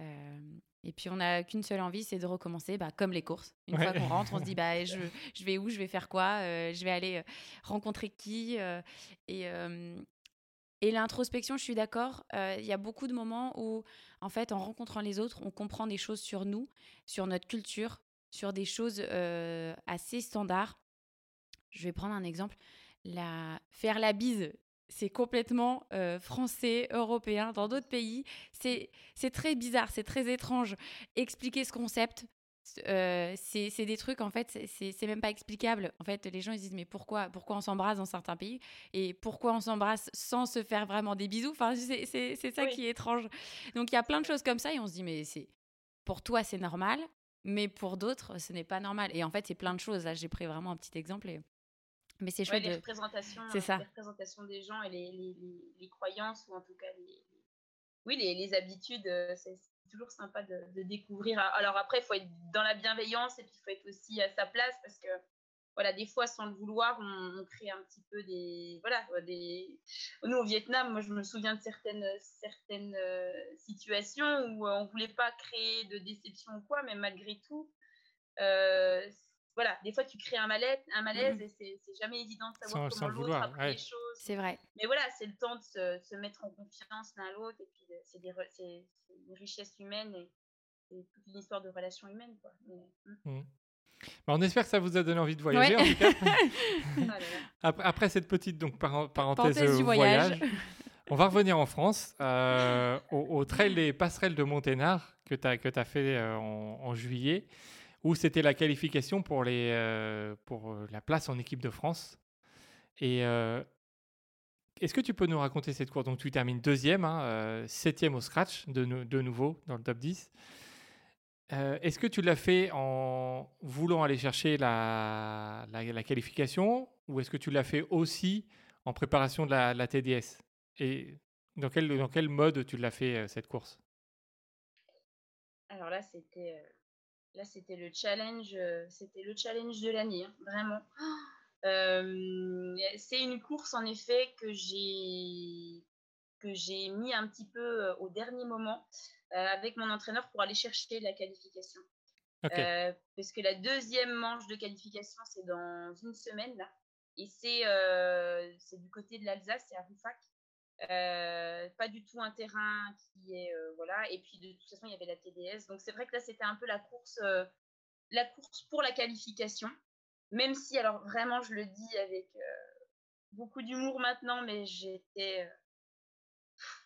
Mm. Et puis on n'a qu'une seule envie, c'est de recommencer, comme les courses. Une fois qu'on rentre, on se dit je vais où, je vais faire quoi, je vais aller rencontrer qui. Et l'introspection, je suis d'accord. Il y a beaucoup de moments où, en fait, en rencontrant les autres, on comprend des choses sur nous, sur notre culture, sur des choses assez standards. Je vais prendre un exemple. Faire la bise. C'est complètement français, européen. Dans d'autres pays, c'est très bizarre, c'est très étrange. Expliquer ce concept, c'est des trucs, en fait, c'est même pas explicable. En fait, les gens, ils disent, mais pourquoi on s'embrasse dans certains pays, et pourquoi on s'embrasse sans se faire vraiment des bisous, c'est ça, oui, qui est étrange. Donc, il y a plein de choses comme ça, et on se dit, mais pour toi, c'est normal, mais pour d'autres, ce n'est pas normal. Et en fait, c'est plein de choses. Là, j'ai pris vraiment un petit exemple, mais c'est chouette. Ouais, les représentations des gens, et les croyances, ou en tout cas les habitudes, c'est toujours sympa de découvrir. Alors après, il faut être dans la bienveillance, et puis il faut être aussi à sa place, parce que des fois, sans le vouloir, on crée un petit peu des... Nous, au Vietnam, moi, je me souviens de certaines situations où on ne voulait pas créer de déception ou quoi, mais malgré tout, des fois, tu crées un malaise, et c'est jamais évident de savoir comment l'autre apprend les choses. C'est vrai. Mais c'est le temps de se mettre en confiance l'un à l'autre, et puis c'est une richesse humaine, et c'est toute une histoire de relations humaines, quoi. On espère que ça vous a donné envie de voyager, en tout cas. Après cette petite parenthèse du voyage. On va revenir en France, au Trail des Passerelles de Monténard que t'as fait en juillet, où c'était la qualification pour la place en équipe de France. Et est-ce que tu peux nous raconter cette course ? Donc, tu termines 2e, 7e au scratch, de nouveau dans le top 10. Est-ce que tu l'as fait en voulant aller chercher la qualification, ou est-ce que tu l'as fait aussi en préparation de la TDS ? Et dans quel mode tu l'as fait, cette course ? Alors là, c'était le challenge, de l'année, hein, vraiment. C'est une course, en effet, que j'ai mis un petit peu au dernier moment avec mon entraîneur pour aller chercher la qualification. Okay. Parce que la 2e manche de qualification, c'est dans une semaine, là. Et c'est du côté de l'Alsace, c'est à Rouffach. Pas du tout un terrain qui est et puis de toute façon il y avait la TDS, donc c'est vrai que là c'était un peu la course pour la qualification, même si, alors vraiment je le dis avec beaucoup d'humour maintenant, mais j'étais...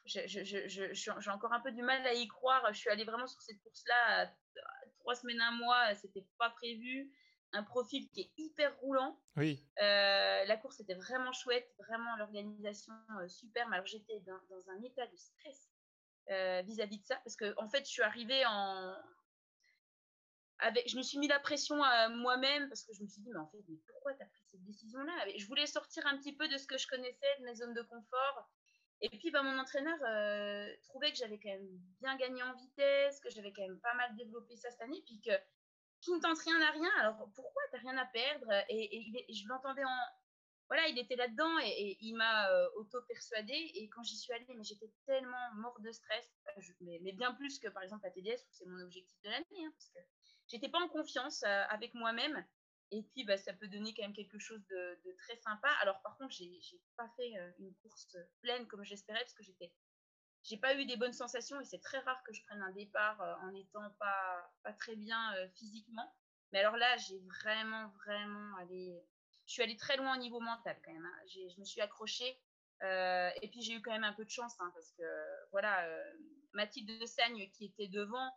J'ai encore un peu du mal à y croire. Je suis allée vraiment sur cette course-là 3 semaines, 1 mois, c'était pas prévu. Un profil qui est hyper roulant. Oui. La course était vraiment chouette, vraiment l'organisation super. Mais alors j'étais dans un état de stress vis-à-vis de ça, parce que en fait je suis arrivée je me suis mis la pression à moi-même, parce que je me suis dit mais pourquoi t'as pris cette décision-là ? Je voulais sortir un petit peu de ce que je connaissais, de mes zones de confort. Et puis, mon entraîneur trouvait que j'avais quand même bien gagné en vitesse, que j'avais quand même pas mal développé ça cette année, puis que qui ne tente rien n'a rien. Alors, pourquoi t'as rien à perdre ? Et je l'entendais Voilà, il était là-dedans et il m'a auto-persuadée. Et quand j'y suis allée, mais j'étais tellement morte de stress, mais bien plus que, par exemple, la TDS, où c'est mon objectif de l'année, parce que j'étais pas en confiance avec moi-même. Et puis, ça peut donner quand même quelque chose de très sympa. Alors, par contre, j'ai pas fait une course pleine comme j'espérais, parce que j'ai pas eu des bonnes sensations. Et c'est très rare que je prenne un départ en n'étant pas très bien physiquement. Mais alors là, j'ai vraiment allé... Je suis allée très loin au niveau mental quand même. Hein. Je me suis accrochée. Et puis, j'ai eu quand même un peu de chance. Hein, parce que, voilà, Mathilde Segne qui était devant...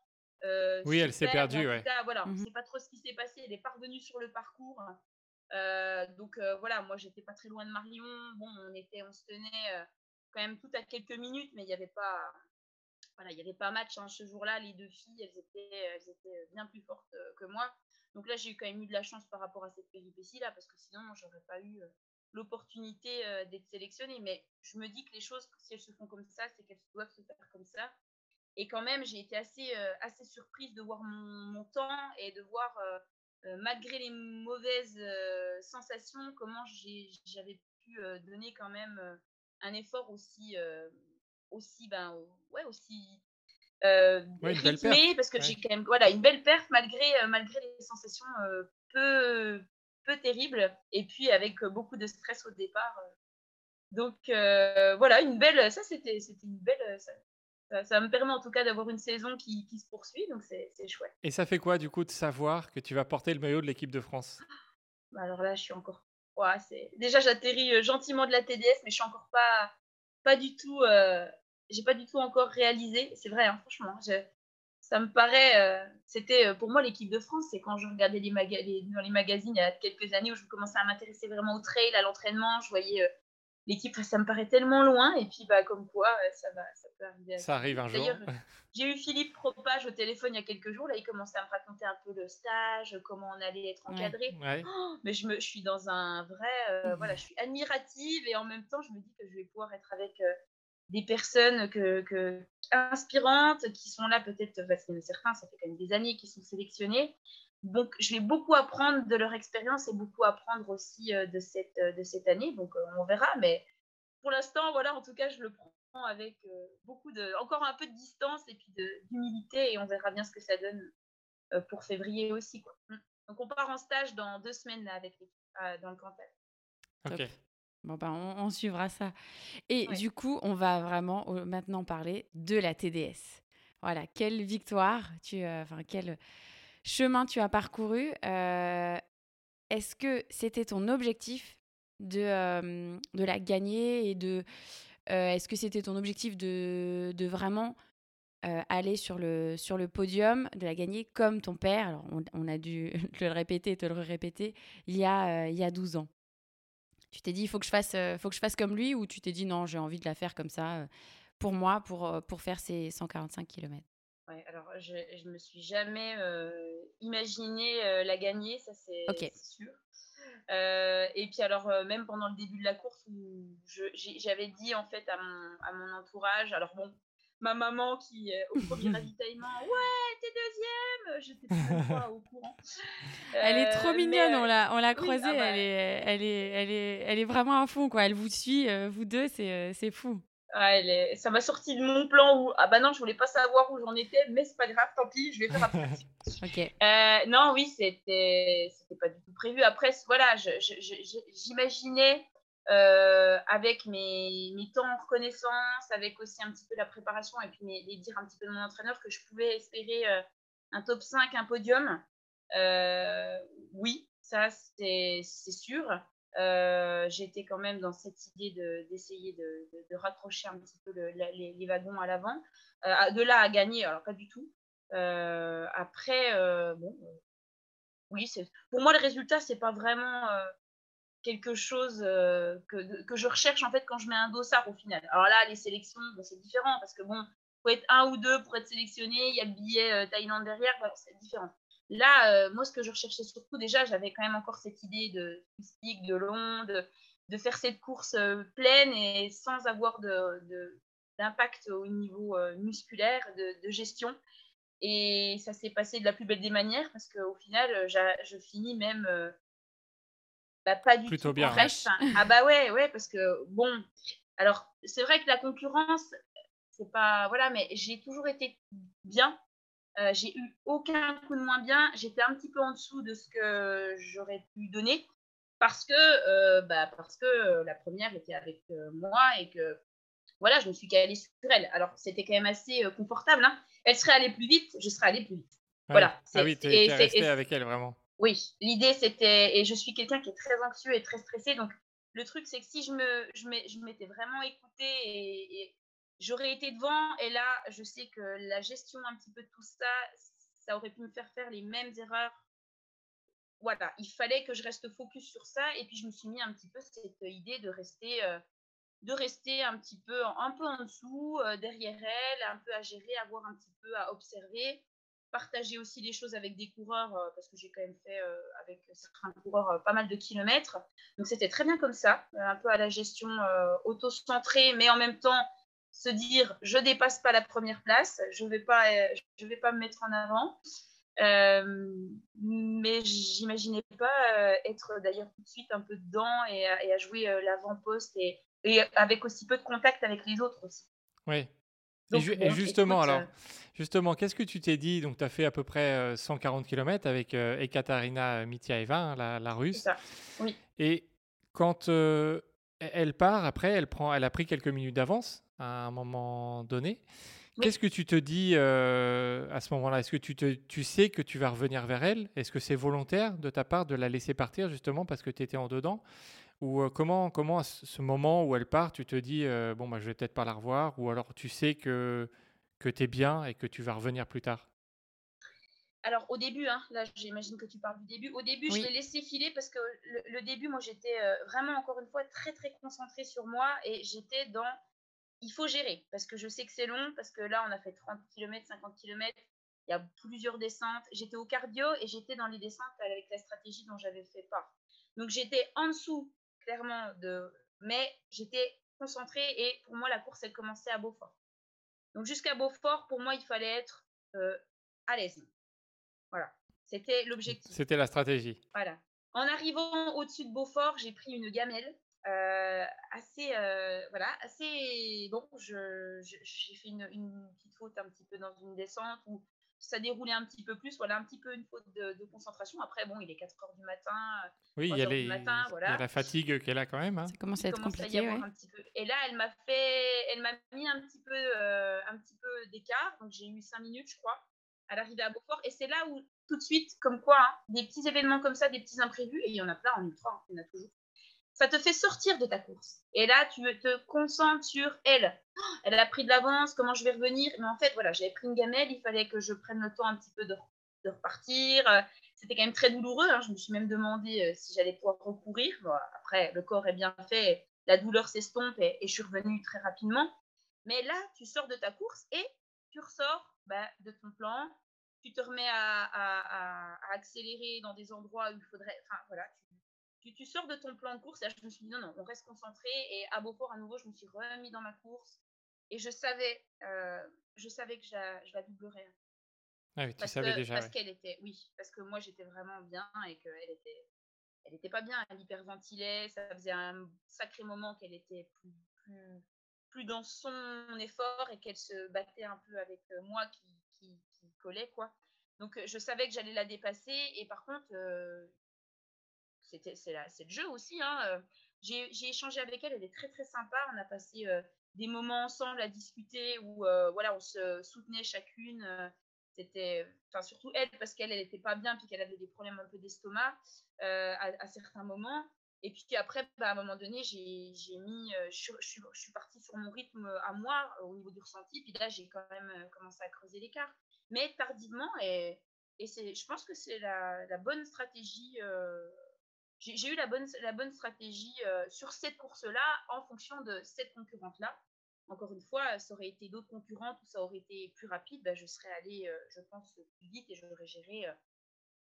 oui, elle s'est perdue. Ouais. Voilà, on ne sait pas trop ce qui s'est passé. Elle est parvenue sur le parcours. Donc, voilà, moi, j'étais pas très loin de Marion. Bon, on se tenait quand même toutes à quelques minutes, mais il n'y avait pas, voilà, il n'y avait pas match. Hein. Ce jour-là, les deux filles, elles étaient bien plus fortes que moi. Donc là, j'ai eu quand même eu de la chance par rapport à cette péripétie-là, parce que sinon, j'aurais pas eu l'opportunité d'être sélectionnée. Mais je me dis que les choses, si elles se font comme ça, c'est qu'elles doivent se faire comme ça. Et quand même, j'ai été assez surprise de voir mon temps et de voir, malgré les mauvaises sensations, comment j'avais pu donner quand même un effort aussi rythmé, parce que j'ai quand même une belle perf malgré les sensations peu terribles, et puis avec beaucoup de stress au départ. Donc, voilà, une belle... Ça, c'était une belle... Ça me permet en tout cas d'avoir une saison qui se poursuit, donc c'est chouette. Et ça fait quoi du coup de savoir que tu vas porter le maillot de l'équipe de France ? Alors là, je suis encore... Déjà, j'atterris gentiment de la TDS, mais je suis encore pas du tout... J'ai pas du tout encore réalisé. C'est vrai, hein, franchement. Ça me paraît... C'était pour moi l'équipe de France, c'est quand je regardais dans les magazines il y a quelques années où je commençais à m'intéresser vraiment au trail, à l'entraînement, je voyais... L'équipe, ça me paraît tellement loin. Et puis, comme quoi, ça peut arriver. Ça arrive un jour. D'ailleurs, j'ai eu Philippe Propage au téléphone il y a quelques jours. Là, il commençait à me raconter un peu le stage, comment on allait être encadré. Ouais. Oh, mais je suis dans un vrai... je suis admirative. Et en même temps, je me dis que je vais pouvoir être avec des personnes inspirantes qui sont là peut-être... Parce que certains, ça fait quand même des années qu'ils sont sélectionnés. Donc, je vais beaucoup apprendre de leur expérience et beaucoup apprendre aussi de cette année. Donc, on verra. Mais pour l'instant, voilà, en tout cas, je le prends avec encore un peu de distance et puis d'humilité. Et on verra bien ce que ça donne pour février aussi, quoi. Donc, on part en stage dans 2 semaines là, avec l'équipe dans le Cantal. OK. Bon, on suivra ça. Et du coup, on va vraiment maintenant parler de la TDS. Voilà, quelle victoire quelle... chemin tu as parcouru, est-ce que c'était ton objectif de la gagner et est-ce que c'était ton objectif de vraiment aller sur le podium, de la gagner comme ton père ? Alors, on a dû te le répéter il y a 12 ans. Tu t'es dit, il faut que je fasse comme lui, ou tu t'es dit, non, j'ai envie de la faire comme ça, pour moi, pour faire ces 145 km ? Ouais, alors je me suis jamais imaginé la gagner, ça c'est sûr. Et puis alors même pendant le début de la course, où j'avais dit en fait à mon entourage, alors bon, ma maman qui au premier ravitaillement, ouais, t'es deuxième, j'étais toujours pas au courant. Elle est trop mignonne, on l'a croisée, elle est vraiment à fond quoi, elle vous suit, vous deux, c'est fou. Ah, ça m'a sorti de mon plan où je voulais pas savoir où j'en étais, mais c'est pas grave, tant pis, je vais faire attention. Okay. Non, oui, c'était pas du tout prévu. Après, voilà, j'imaginais avec mes temps en reconnaissance, avec aussi un petit peu la préparation et puis les dires un petit peu de mon entraîneur que je pouvais espérer un top 5, un podium. Oui, ça c'est sûr. J'étais quand même dans cette idée d'essayer de raccrocher un petit peu les wagons à l'avant. De là à gagner, alors pas du tout. Après, bon, oui, pour moi, le résultat, c'est pas vraiment quelque chose que je recherche en fait quand je mets un dossard au final. Alors là, les sélections, bon, c'est différent parce que bon, faut être un ou deux pour être sélectionné. Il y a le billet Thaïlande derrière, bah, c'est différent. Là, moi, ce que je recherchais surtout, déjà, j'avais quand même encore cette idée de Swisspeak, de long, de faire cette course pleine et sans avoir d'impact au niveau musculaire, de gestion. Et ça s'est passé de la plus belle des manières parce qu'au final, je finis même. Bah, pas du plutôt tout bien. Bref, hein. Ah bah ouais, parce que bon, alors c'est vrai que la concurrence, c'est pas, voilà, mais j'ai toujours été bien, j'ai eu aucun coup de moins bien, j'étais un petit peu en dessous de ce que j'aurais pu donner parce que la première était avec moi et que voilà, je me suis calée sur elle. Alors c'était quand même assez confortable, hein. Elle serait allée plus vite, je serais allée plus vite. Ouais. Voilà. Ah oui, t'es restée avec elle vraiment. Oui, l'idée c'était, et je suis quelqu'un qui est très anxieux et très stressé, donc le truc c'est que si je m'étais vraiment écoutée et j'aurais été devant, et là je sais que la gestion un petit peu de tout ça, ça aurait pu me faire les mêmes erreurs. Voilà, il fallait que je reste focus sur ça, et puis je me suis mis un petit peu cette idée de rester un peu en dessous, derrière elle, un peu à gérer, à voir un petit peu, à observer. Partager aussi les choses avec des coureurs parce que j'ai quand même fait avec certains coureurs pas mal de kilomètres. Donc, c'était très bien comme ça, un peu à la gestion auto-centrée, mais en même temps, se dire « je dépasse pas la première place, je vais pas me mettre en avant ». Mais j'imaginais pas être d'ailleurs tout de suite un peu dedans et à jouer l'avant-poste et avec aussi peu de contact avec les autres aussi. Oui. Donc, et justement, écoute, qu'est-ce que tu t'es dit? Donc, tu as fait à peu près 140 km avec Ekaterina Mitiaeva, hein, la Russe. C'est ça, oui. Et quand elle part, après, elle a pris quelques minutes d'avance à un moment donné. Oui. Qu'est-ce que tu te dis à ce moment-là? Est-ce que tu sais que tu vas revenir vers elle? Est-ce que c'est volontaire de ta part de la laisser partir justement parce que tu étais en dedans? Ou comment à ce moment où elle part, tu te dis « bon, bah, je vais peut-être pas la revoir » ou alors tu sais que tu es bien et que tu vas revenir plus tard? Alors au début, hein, là j'imagine que tu parles du début. Au début, oui. Je l'ai laissé filer parce que le début, moi j'étais vraiment encore une fois très très concentrée sur moi et j'étais dans « il faut gérer » parce que je sais que c'est long, parce que là on a fait 30 km, 50 km, il y a plusieurs descentes. J'étais au cardio et j'étais dans les descentes avec la stratégie dont j'avais fait part. Donc j'étais en dessous clairement, mais j'étais concentrée et pour moi, la course, elle commençait à Beaufort. Donc, jusqu'à Beaufort, pour moi, il fallait être à l'aise. Voilà, c'était l'objectif. C'était la stratégie. Voilà. En arrivant au-dessus de Beaufort, j'ai pris une gamelle assez… Bon, j'ai fait une petite faute un petit peu dans une descente où ça déroulait un petit peu plus, voilà, un petit peu une faute de concentration. Après, bon, il est 4h du matin, oui, il y a la fatigue qu'elle a quand même. Hein. Ça commence à être compliqué. Un petit peu. Et là, elle m'a mis un petit peu d'écart. Donc, j'ai eu 5 minutes, je crois, à l'arrivée à Beaufort. Et c'est là où, tout de suite, comme quoi, hein, des petits événements comme ça, des petits imprévus, et il y en a plein en ultra, il y en a toujours. Ça te fait sortir de ta course. Et là, tu te concentres sur elle. Elle a pris de l'avance, comment je vais revenir? Mais en fait, voilà, j'avais pris une gamelle, il fallait que je prenne le temps un petit peu de repartir. C'était quand même très douloureux. Hein. Je me suis même demandé si j'allais pouvoir recourir. Bon, après, le corps est bien fait, la douleur s'estompe et je suis revenue très rapidement. Mais là, tu sors de ta course et tu ressors de ton plan. Tu te remets à accélérer dans des endroits où il faudrait… Enfin, voilà, tu sors de ton plan de course. Là, je me suis dit non, on reste concentré. Et à Beaufort, à nouveau, je me suis remis dans ma course. Et je savais que je la doublerais. Ah oui, tu savais déjà. Parce qu'elle était, oui, parce que moi, j'étais vraiment bien et qu'elle était, elle n'était pas bien. Elle hyperventilait. Ça faisait un sacré moment qu'elle était plus dans son effort et qu'elle se battait un peu avec moi qui collais, quoi. Donc, je savais que j'allais la dépasser. Et par contre, c'est le jeu aussi, hein. J'ai échangé avec elle est très très sympa, on a passé des moments ensemble à discuter où voilà, on se soutenait chacune, c'était, enfin, surtout elle parce qu'elle n'était pas bien puis qu'elle avait des problèmes un peu d'estomac à certains moments Et puis après, bah, à un moment donné, je suis partie sur mon rythme à moi au niveau du ressenti. Puis là, j'ai quand même commencé à creuser l'écart. Mais tardivement, et je pense que c'est la bonne stratégie. J'ai eu la bonne stratégie sur cette course-là en fonction de cette concurrente-là. Encore une fois, ça aurait été d'autres concurrentes ou ça aurait été plus rapide, bah, je serais allée, je pense, plus vite et j'aurais géré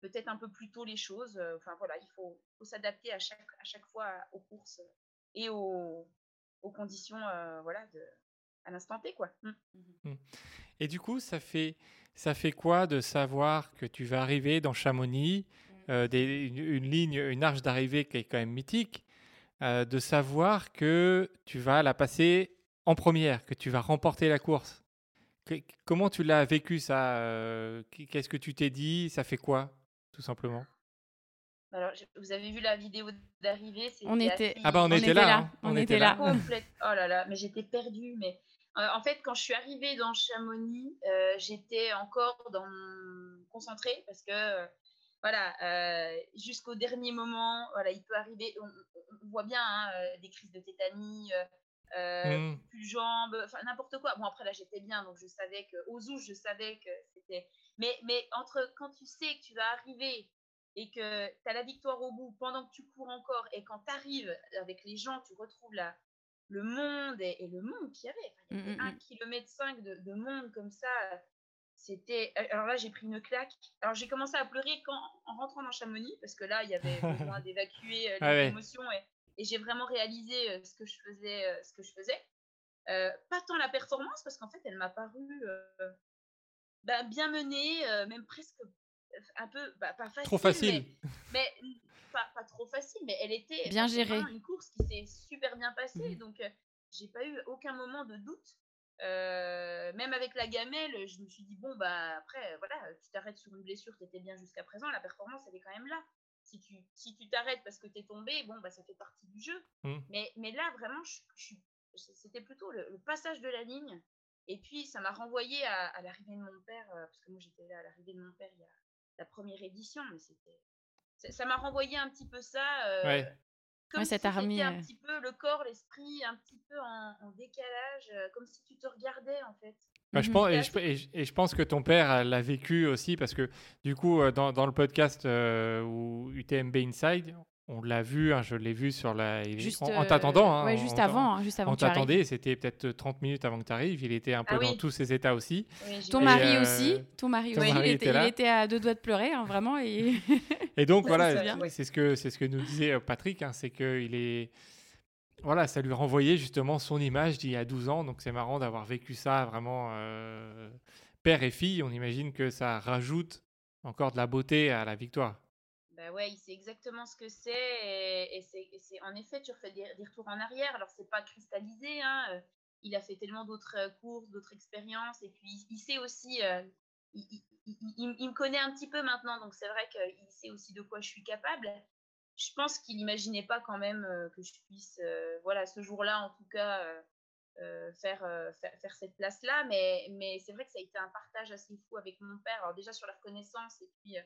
peut-être un peu plus tôt les choses. Enfin voilà, il faut s'adapter à chaque fois aux courses et aux conditions voilà, à l'instant T, quoi. Mmh. Et du coup, ça fait quoi de savoir que tu vas arriver dans Chamonix, une arche d'arrivée qui est quand même mythique, de savoir que tu vas la passer en première, que tu vas remporter la course. Comment tu l'as vécu, ça? Qu'est-ce que tu t'es dit? Ça fait quoi, tout simplement? Alors, vous avez vu la vidéo d'arrivée? On était là. Oh là là, mais j'étais perdue. Mais en fait, quand je suis arrivée dans Chamonix, j'étais encore concentrée parce que voilà, jusqu'au dernier moment, voilà, il peut arriver. On voit bien hein, des crises de tétanie, plus de jambes, enfin n'importe quoi. Bon, après là, j'étais bien, donc je savais que aux ouches, je savais que c'était. Mais entre quand tu sais que tu vas arriver et que tu as la victoire au bout pendant que tu cours encore et quand tu arrives avec les gens, tu retrouves le monde et le monde qu'il y avait. Enfin, il y avait 1,5 km de monde comme ça. C'était... Alors là, j'ai pris une claque. Alors, j'ai commencé à pleurer en rentrant dans Chamonix parce que là, il y avait besoin d'évacuer les émotions et j'ai vraiment réalisé ce que je faisais. Pas tant la performance parce qu'en fait, elle m'a paru bien menée, même presque un peu, pas facile. Trop facile. Mais pas trop facile, mais elle était bien gérée. Une course qui s'est super bien passée. Donc, j'ai pas eu aucun moment de doute. Même avec la gamelle, je me suis dit bon bah après voilà, tu t'arrêtes sur une blessure, t'étais bien jusqu'à présent, la performance elle est quand même là. Si tu t'arrêtes parce que t'es tombé, bon bah ça fait partie du jeu. Mais là vraiment, c'était plutôt le passage de la ligne. Et puis ça m'a renvoyé à l'arrivée de mon père, parce que moi j'étais là à l'arrivée de mon père il y a la première édition, mais ça m'a renvoyé un petit peu ça. Comme si c'était un petit peu le corps, l'esprit, un petit peu en décalage, comme si tu te regardais en fait. Bah, je pense que ton père l'a vécu aussi parce que du coup, dans le podcast ou UTMB Inside, on l'a vu, hein, je l'ai vu sur la... en t'attendant. Hein, juste avant. On t'attendait, c'était peut-être 30 minutes avant que tu arrives. Il était un peu dans tous ses états aussi. Oui, ton mari aussi. Il était à deux doigts de pleurer, hein, vraiment. Et, et donc, voilà, c'est ce que nous disait Patrick, hein, c'est que ça lui renvoyait justement son image d'il y a 12 ans. Donc, c'est marrant d'avoir vécu ça vraiment père et fille. On imagine que ça rajoute encore de la beauté à la victoire. Bah ouais, il sait exactement ce que c'est et c'est en effet, tu refais des retours en arrière. Alors, c'est pas cristallisé, hein. Il a fait tellement d'autres courses, d'autres expériences et puis il sait aussi, il me connaît un petit peu maintenant, donc c'est vrai qu'il sait aussi de quoi je suis capable. Je pense qu'il n'imaginait pas quand même que je puisse, ce jour-là en tout cas, faire cette place-là, mais c'est vrai que ça a été un partage assez fou avec mon père. Alors déjà sur la reconnaissance et puis...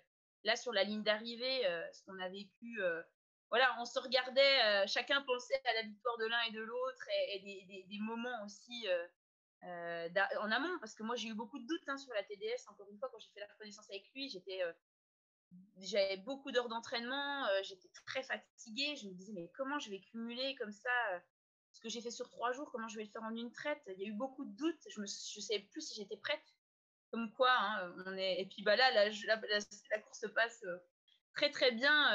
Là, sur la ligne d'arrivée, ce qu'on a vécu, on se regardait, chacun pensait à la victoire de l'un et de l'autre et des moments aussi en amont. Parce que moi, j'ai eu beaucoup de doutes hein, sur la TDS. Encore une fois, quand j'ai fait la reconnaissance avec lui, j'avais beaucoup d'heures d'entraînement, j'étais très fatiguée. Je me disais, mais comment je vais cumuler comme ça ce que j'ai fait sur 3 jours, comment je vais le faire en une traite? Il y a eu beaucoup de doutes, je ne savais plus si j'étais prête. Comme quoi, hein, on est... Et puis bah, là, la course se passe très très bien,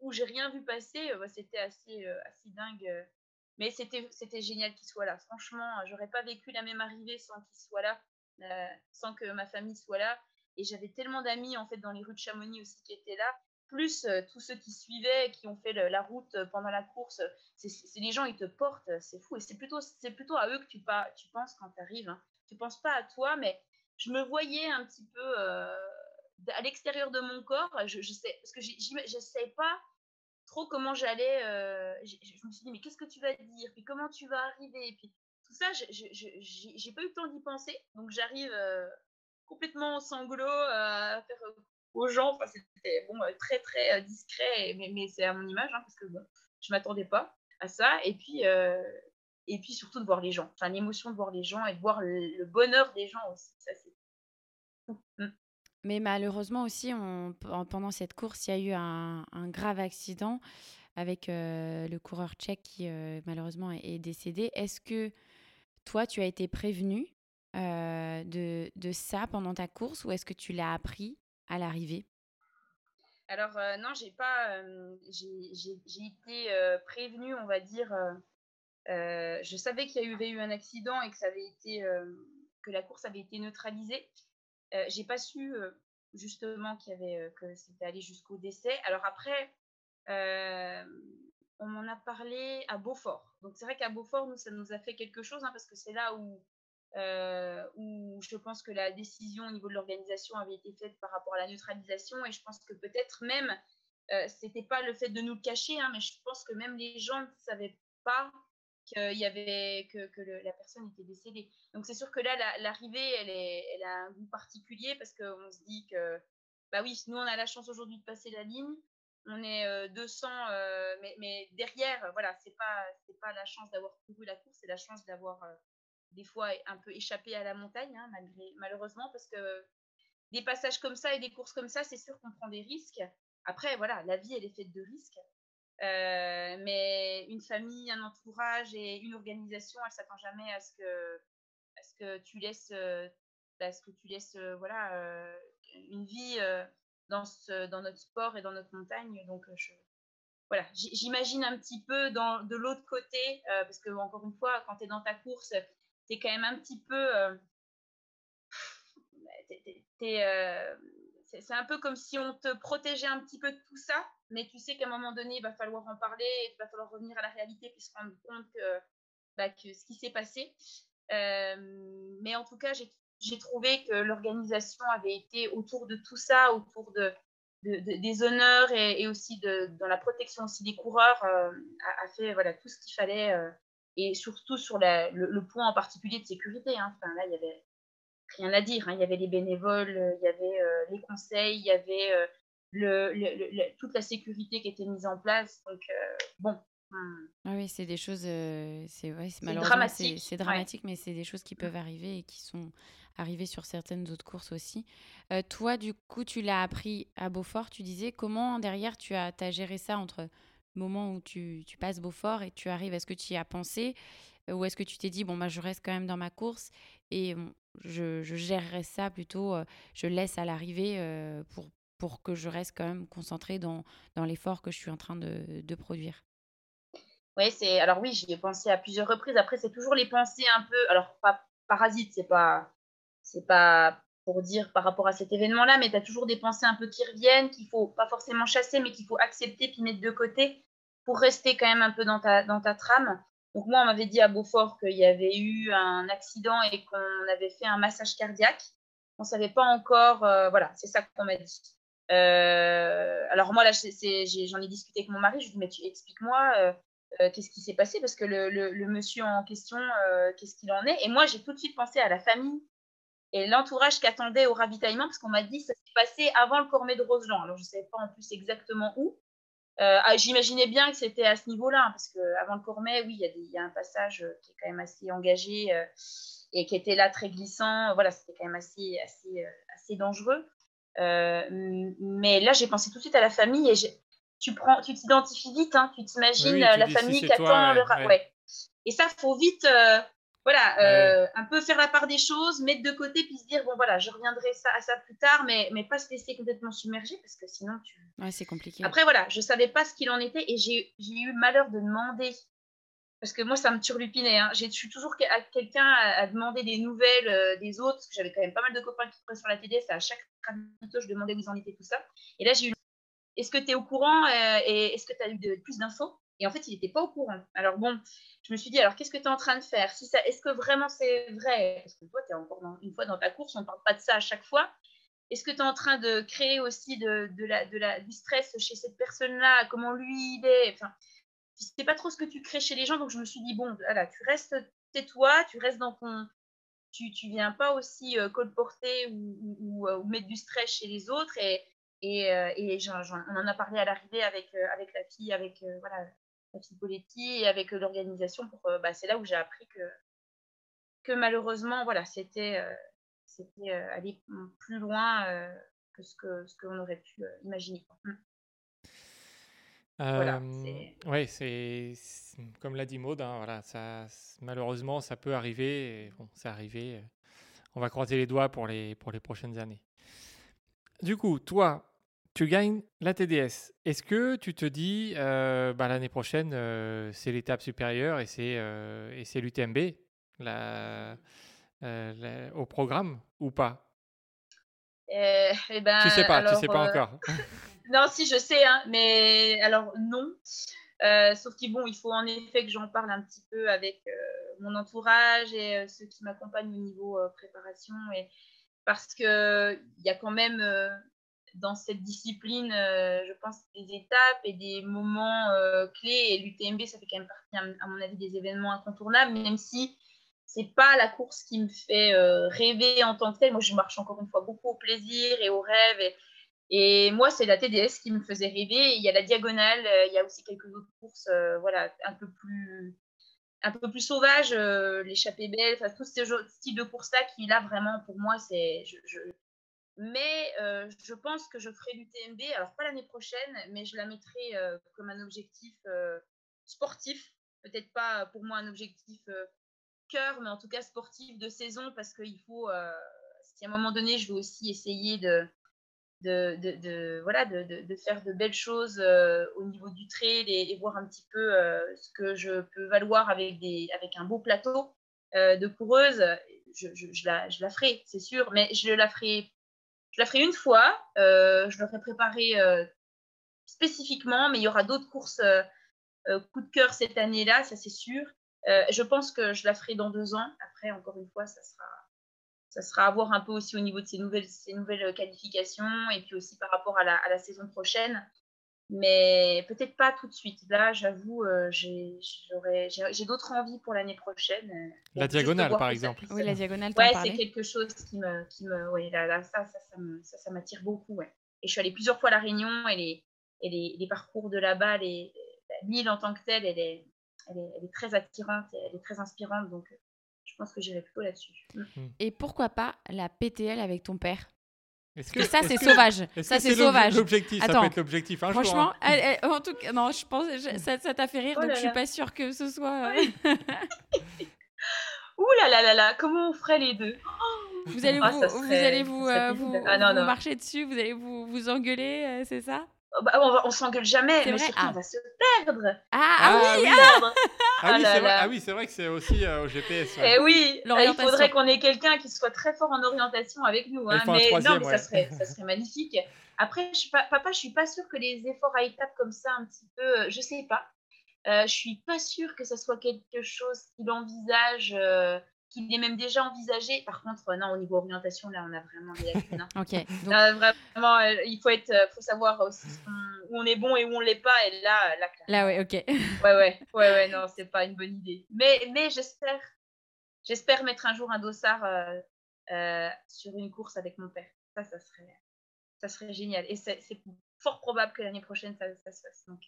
où j'ai rien vu passer, c'était assez dingue. Mais c'était génial qu'il soit là. Franchement, j'aurais pas vécu la même arrivée sans qu'il soit là, sans que ma famille soit là. Et j'avais tellement d'amis en fait dans les rues de Chamonix aussi qui étaient là. Plus tous ceux qui suivaient, qui ont fait la route pendant la course. C'est les gens, ils te portent, c'est fou. Et c'est plutôt à eux que tu penses quand tu arrives. Hein. Tu penses pas à toi, mais je me voyais un petit peu à l'extérieur de mon corps, parce que je ne savais pas trop comment j'allais. Je me suis dit, mais qu'est-ce que tu vas dire? Puis comment tu vas arriver? Puis tout ça, je n'ai pas eu le temps d'y penser. Donc, j'arrive complètement en sanglots à faire aux gens. Enfin, c'était bon, très, très discret, mais c'est à mon image, hein, parce que bon, je ne m'attendais pas à ça. Et puis surtout de voir les gens. Enfin, l'émotion de voir les gens et de voir le bonheur des gens aussi. Ça, c'est fou. Mais malheureusement aussi, pendant cette course, il y a eu un grave accident avec le coureur tchèque qui, malheureusement, est décédé. Est-ce que toi, tu as été prévenue de ça pendant ta course ou est-ce que tu l'as appris à l'arrivée ? Alors, non, j'ai pas... j'ai été prévenue, on va dire... je savais qu'il y avait eu un accident et que, ça avait été, que la course avait été neutralisée. J'ai pas su, justement, qu'il y avait, que c'était allé jusqu'au décès. Alors après... on en a parlé à Beaufort. Donc c'est vrai qu'à Beaufort, nous, ça nous a fait quelque chose hein, parce que c'est là où je pense que la décision au niveau de l'organisation avait été faite par rapport à la neutralisation et je pense que peut-être même, c'était pas le fait de nous le cacher, hein, mais je pense que même les gens ne savaient pas qu'il y avait, que la personne était décédée. Donc c'est sûr que là, l'arrivée, elle a un goût particulier parce qu'on se dit que, bah oui, nous, on a la chance aujourd'hui de passer la ligne. On est 200, mais derrière, voilà, c'est pas la chance d'avoir couru la course, c'est la chance d'avoir des fois un peu échappé à la montagne, hein, malheureusement, parce que des passages comme ça et des courses comme ça, c'est sûr qu'on prend des risques. Après, voilà, la vie, elle est faite de risques, mais une famille, un entourage et une organisation, elle ne s'attend jamais à ce que tu laisses, voilà, une vie. Dans notre sport et dans notre montagne. Donc, voilà, j'imagine un petit peu de l'autre côté, parce que, encore une fois, quand tu es dans ta course, tu es quand même un petit peu. C'est un peu comme si on te protégeait un petit peu de tout ça, mais tu sais qu'à un moment donné, il va falloir en parler, il va falloir revenir à la réalité et se rendre compte que ce qui s'est passé. Mais en tout cas, j'ai trouvé que l'organisation avait été autour de tout ça, autour des honneurs et aussi dans la protection aussi des coureurs, a fait voilà, tout ce qu'il fallait et surtout sur le point en particulier de sécurité. Hein. Enfin, là, il n'y avait rien à dire. Hein. Il y avait les bénévoles, il y avait les conseils, il y avait toute la sécurité qui était mise en place. Donc, bon. Ah oui, c'est des choses, c'est malheureusement dramatique, c'est dramatique ouais. Mais c'est des choses qui peuvent arriver et qui sont arrivées sur certaines autres courses aussi. Toi, du coup, tu l'as appris à Beaufort, tu disais, comment derrière t'as géré ça entre le moment où tu passes Beaufort et tu arrives, est-ce que tu y as pensé ou est-ce que tu t'es dit, bon, bah, je reste quand même dans ma course et bon, je gérerai ça plutôt, je laisse à l'arrivée pour que je reste quand même concentrée dans l'effort que je suis en train de produire. Oui, alors oui, j'y ai pensé à plusieurs reprises. Après, c'est toujours les pensées un peu... Alors, pas parasite, c'est pas pour dire par rapport à cet événement-là, mais tu as toujours des pensées un peu qui reviennent, qu'il ne faut pas forcément chasser, mais qu'il faut accepter puis mettre de côté pour rester quand même un peu dans ta trame. Donc moi, on m'avait dit à Beaufort qu'il y avait eu un accident et qu'on avait fait un massage cardiaque. On ne savait pas encore... voilà, c'est ça qu'on m'a dit. Alors moi, là, j'en ai discuté avec mon mari. Je lui ai dit, mais explique-moi... qu'est-ce qui s'est passé parce que le monsieur en question, qu'est-ce qu'il en est? Et moi, j'ai tout de suite pensé à la famille et l'entourage qui attendait au ravitaillement parce qu'on m'a dit que ça s'est passé avant le Cormet de Roseland. Alors, je ne savais pas en plus exactement où. J'imaginais bien que c'était à ce niveau-là hein, parce qu'avant le Cormet, oui, il y a un passage qui est quand même assez engagé et qui était là très glissant. Voilà, c'était quand même assez dangereux. Mais là, j'ai pensé tout de suite à la famille et tu t'identifies vite, hein, tu t'imagines oui, la famille qui attend le rapport. Ouais. Et ça, il faut vite un peu faire la part des choses, mettre de côté puis se dire, bon voilà, je reviendrai à ça plus tard, mais pas se laisser complètement submerger parce que sinon tu… Ouais, c'est compliqué. Après, voilà, je ne savais pas ce qu'il en était et j'ai eu malheur de demander parce que moi, ça me turlupinait. Hein. Je suis toujours quelqu'un à demander des nouvelles des autres parce que j'avais quand même pas mal de copains qui couraient sur la TDS. À chaque ravito, je demandais où ils en étaient, tout ça. Et là, j'ai eu… Est-ce que tu es au courant et est-ce que tu as eu plus d'infos? Et en fait, il n'était pas au courant. Alors bon, je me suis dit, alors qu'est-ce que tu es en train de faire si ça, est-ce que vraiment c'est vrai? Parce que toi, tu es encore une fois dans ta course, on ne parle pas de ça à chaque fois. Est-ce que tu es en train de créer aussi du stress chez cette personne-là? Comment lui, il est? Enfin, je ne sais pas trop ce que tu crées chez les gens. Donc, je me suis dit, bon, voilà, tu restes tais-toi, tu restes dans ton… Tu ne viens pas aussi colporter ou mettre du stress chez les autres et… Et on en a parlé à l'arrivée avec la fille, voilà, la fille Poletti et avec l'organisation. C'est là où j'ai appris que malheureusement, voilà, c'était aller plus loin que ce qu'on aurait pu imaginer. Voilà, oui, c'est comme l'a dit Maud, hein, voilà, malheureusement, ça peut arriver. Bon, c'est arrivé. On va croiser les doigts pour les prochaines années. Du coup, toi, tu gagnes la TDS. Est-ce que tu te dis, l'année prochaine, c'est l'étape supérieure et c'est l'UTMB au programme ou pas? Tu sais pas encore. Non, si, je sais, hein, mais alors non. Sauf qu'il il faut en effet que j'en parle un petit peu avec mon entourage et ceux qui m'accompagnent au niveau préparation et. Parce qu'il y a quand même dans cette discipline, je pense, des étapes et des moments clés. Et l'UTMB, ça fait quand même partie, à mon avis, des événements incontournables, même si ce n'est pas la course qui me fait rêver en tant que telle. Moi, je marche encore une fois beaucoup au plaisir et au rêve. Et moi, c'est la TDS qui me faisait rêver. Il y a la Diagonale, il y a aussi quelques autres courses un peu plus sauvage, l'échappée belle, tout ce type de course-là qui, là, vraiment, pour moi, c'est... Mais je pense que je ferai l'UTMB, alors pas l'année prochaine, mais je la mettrai comme un objectif sportif, peut-être pas pour moi un objectif cœur, mais en tout cas sportif de saison, parce qu'il faut... si à un moment donné, je veux aussi essayer de faire de belles choses au niveau du trail et voir un petit peu ce que je peux valoir avec un beau plateau de coureuse. Je la ferai, c'est sûr, mais je la ferai une fois. Je l'aurai préparée spécifiquement, mais il y aura d'autres courses coup de cœur cette année-là, ça c'est sûr. Je pense que je la ferai dans 2 ans. Après, encore une fois, ça sera à voir un peu aussi au niveau de ces nouvelles qualifications et puis aussi par rapport à la saison prochaine. Mais peut-être pas tout de suite. Là, j'avoue, j'ai d'autres envies pour l'année prochaine. La Diagonale, par exemple. Oui, la Diagonale, t'en parlais. C'est quelque chose qui me ouais, là, ça m'attire beaucoup. Ouais. Et je suis allée plusieurs fois à La Réunion et les parcours de là-bas, l'île en tant que telle, elle est très attirante, et elle est très inspirante. Donc, je pense que j'irai plutôt là-dessus. Et pourquoi pas la PTL avec ton père ? Est-ce que c'est sauvage. Est-ce que c'est sauvage. L'objectif, attends, ça peut être l'objectif un jour. Franchement, en tout cas, non, je pense ça t'a fait rire, oh donc je suis pas sûre que ce soit. Ouais. Ouh là, comment on ferait les deux ? Vous allez vous marcher dessus, vous allez vous engueuler, c'est ça ? On s'engueule jamais, mais surtout on va se perdre. Ah oui, c'est vrai que c'est aussi au GPS. Ouais. Et oui, il faudrait qu'on ait quelqu'un qui soit très fort en orientation avec nous. Hein, mais ça serait magnifique. Après, je suis pas sûre que les efforts à étapes comme ça, un petit peu, je sais pas. Je suis pas sûre que ça soit quelque chose qu'il envisage, qu'il ait même déjà envisagé. Par contre, non, au niveau orientation, là, on a vraiment des lacunes. Hein. OK. Donc... Là, vraiment, il faut savoir aussi où on est bon et où on l'est pas. Et là, là, ouais, OK. ouais, non, c'est pas une bonne idée. Mais j'espère mettre un jour un dossard sur une course avec mon père. Ça serait génial. Et c'est fort probable que l'année prochaine, ça se fasse. Donc,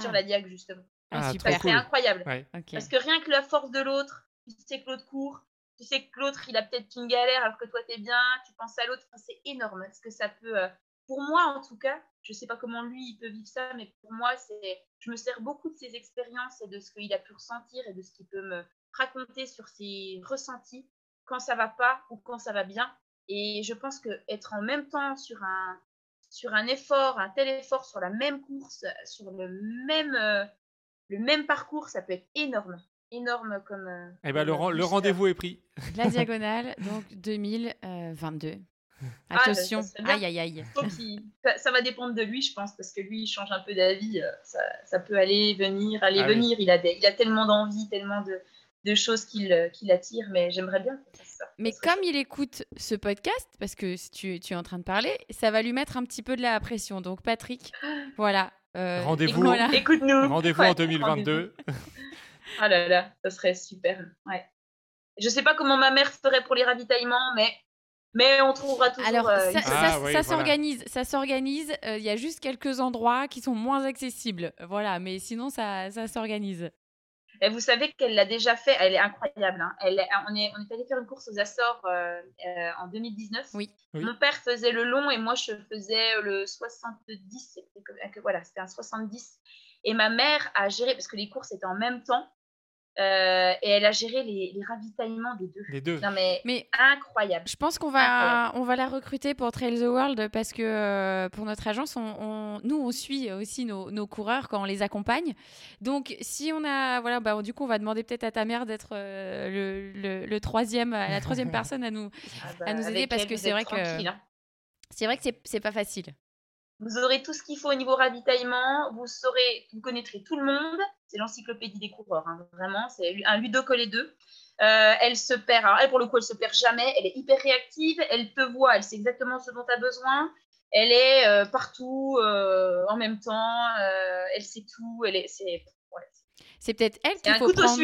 sur la Diag, justement. Ah, super. Ça serait incroyable. Ouais. Okay. Parce que rien que la force de l'autre, tu sais que l'autre court, tu sais que l'autre il a peut-être une galère alors que toi t'es bien, tu penses à l'autre, c'est énorme parce que ça peut, pour moi en tout cas, je sais pas comment lui il peut vivre ça, mais pour moi je me sers beaucoup de ses expériences et de ce qu'il a pu ressentir et de ce qu'il peut me raconter sur ses ressentis quand ça va pas ou quand ça va bien. Et je pense que être en même temps sur un effort, un tel effort sur la même course, sur le même parcours, ça peut être énorme comme... le rendez-vous est pris. La Diagonale, donc 2022. Attention, aïe. Ça va dépendre de lui, je pense, parce que lui, il change un peu d'avis. Ça peut aller, venir. Oui. Il a tellement d'envie, tellement de choses qui l'attirent, mais j'aimerais bien que ça se fasse. Mais comme il écoute ce podcast, parce que si tu es en train de parler, ça va lui mettre un petit peu de la pression. Donc, Patrick, voilà. Rendez-vous. Voilà. Écoute-nous. Rendez-vous en 2022. Ah là là, ça serait super. Ouais. Je sais pas comment ma mère ferait pour les ravitaillements, mais Mais on trouvera toujours... Alors, s'organise. Ça s'organise. Il y a juste quelques endroits qui sont moins accessibles. Voilà, mais sinon, ça s'organise. Et vous savez qu'elle l'a déjà fait. Elle est incroyable. Hein. On est allé faire une course aux Açores en 2019. Oui. Mon père faisait le long et moi, je faisais le 70. Voilà, c'était un 70. Et ma mère a géré, parce que les courses étaient en même temps, et elle a géré les ravitaillements des deux. Non, mais incroyable. Je pense qu'on va, la recruter pour Trail the World parce que pour notre agence, nous, on suit aussi nos coureurs quand on les accompagne. Donc, si on a... Voilà, bah, du coup, on va demander peut-être à ta mère d'être la troisième personne à nous aider parce que c'est vrai que... Hein. C'est vrai que c'est pas facile. Vous aurez tout ce qu'il faut au niveau ravitaillement, vous connaîtrez tout le monde. C'est l'encyclopédie des coureurs, hein, vraiment, c'est un Ludocole 2. Elle se perd, alors elle pour le coup, elle se perd jamais, elle est hyper réactive, elle te voit, elle sait exactement ce dont tu as besoin, elle est partout en même temps, elle sait tout, C'est peut-être elle qu'il faut prendre.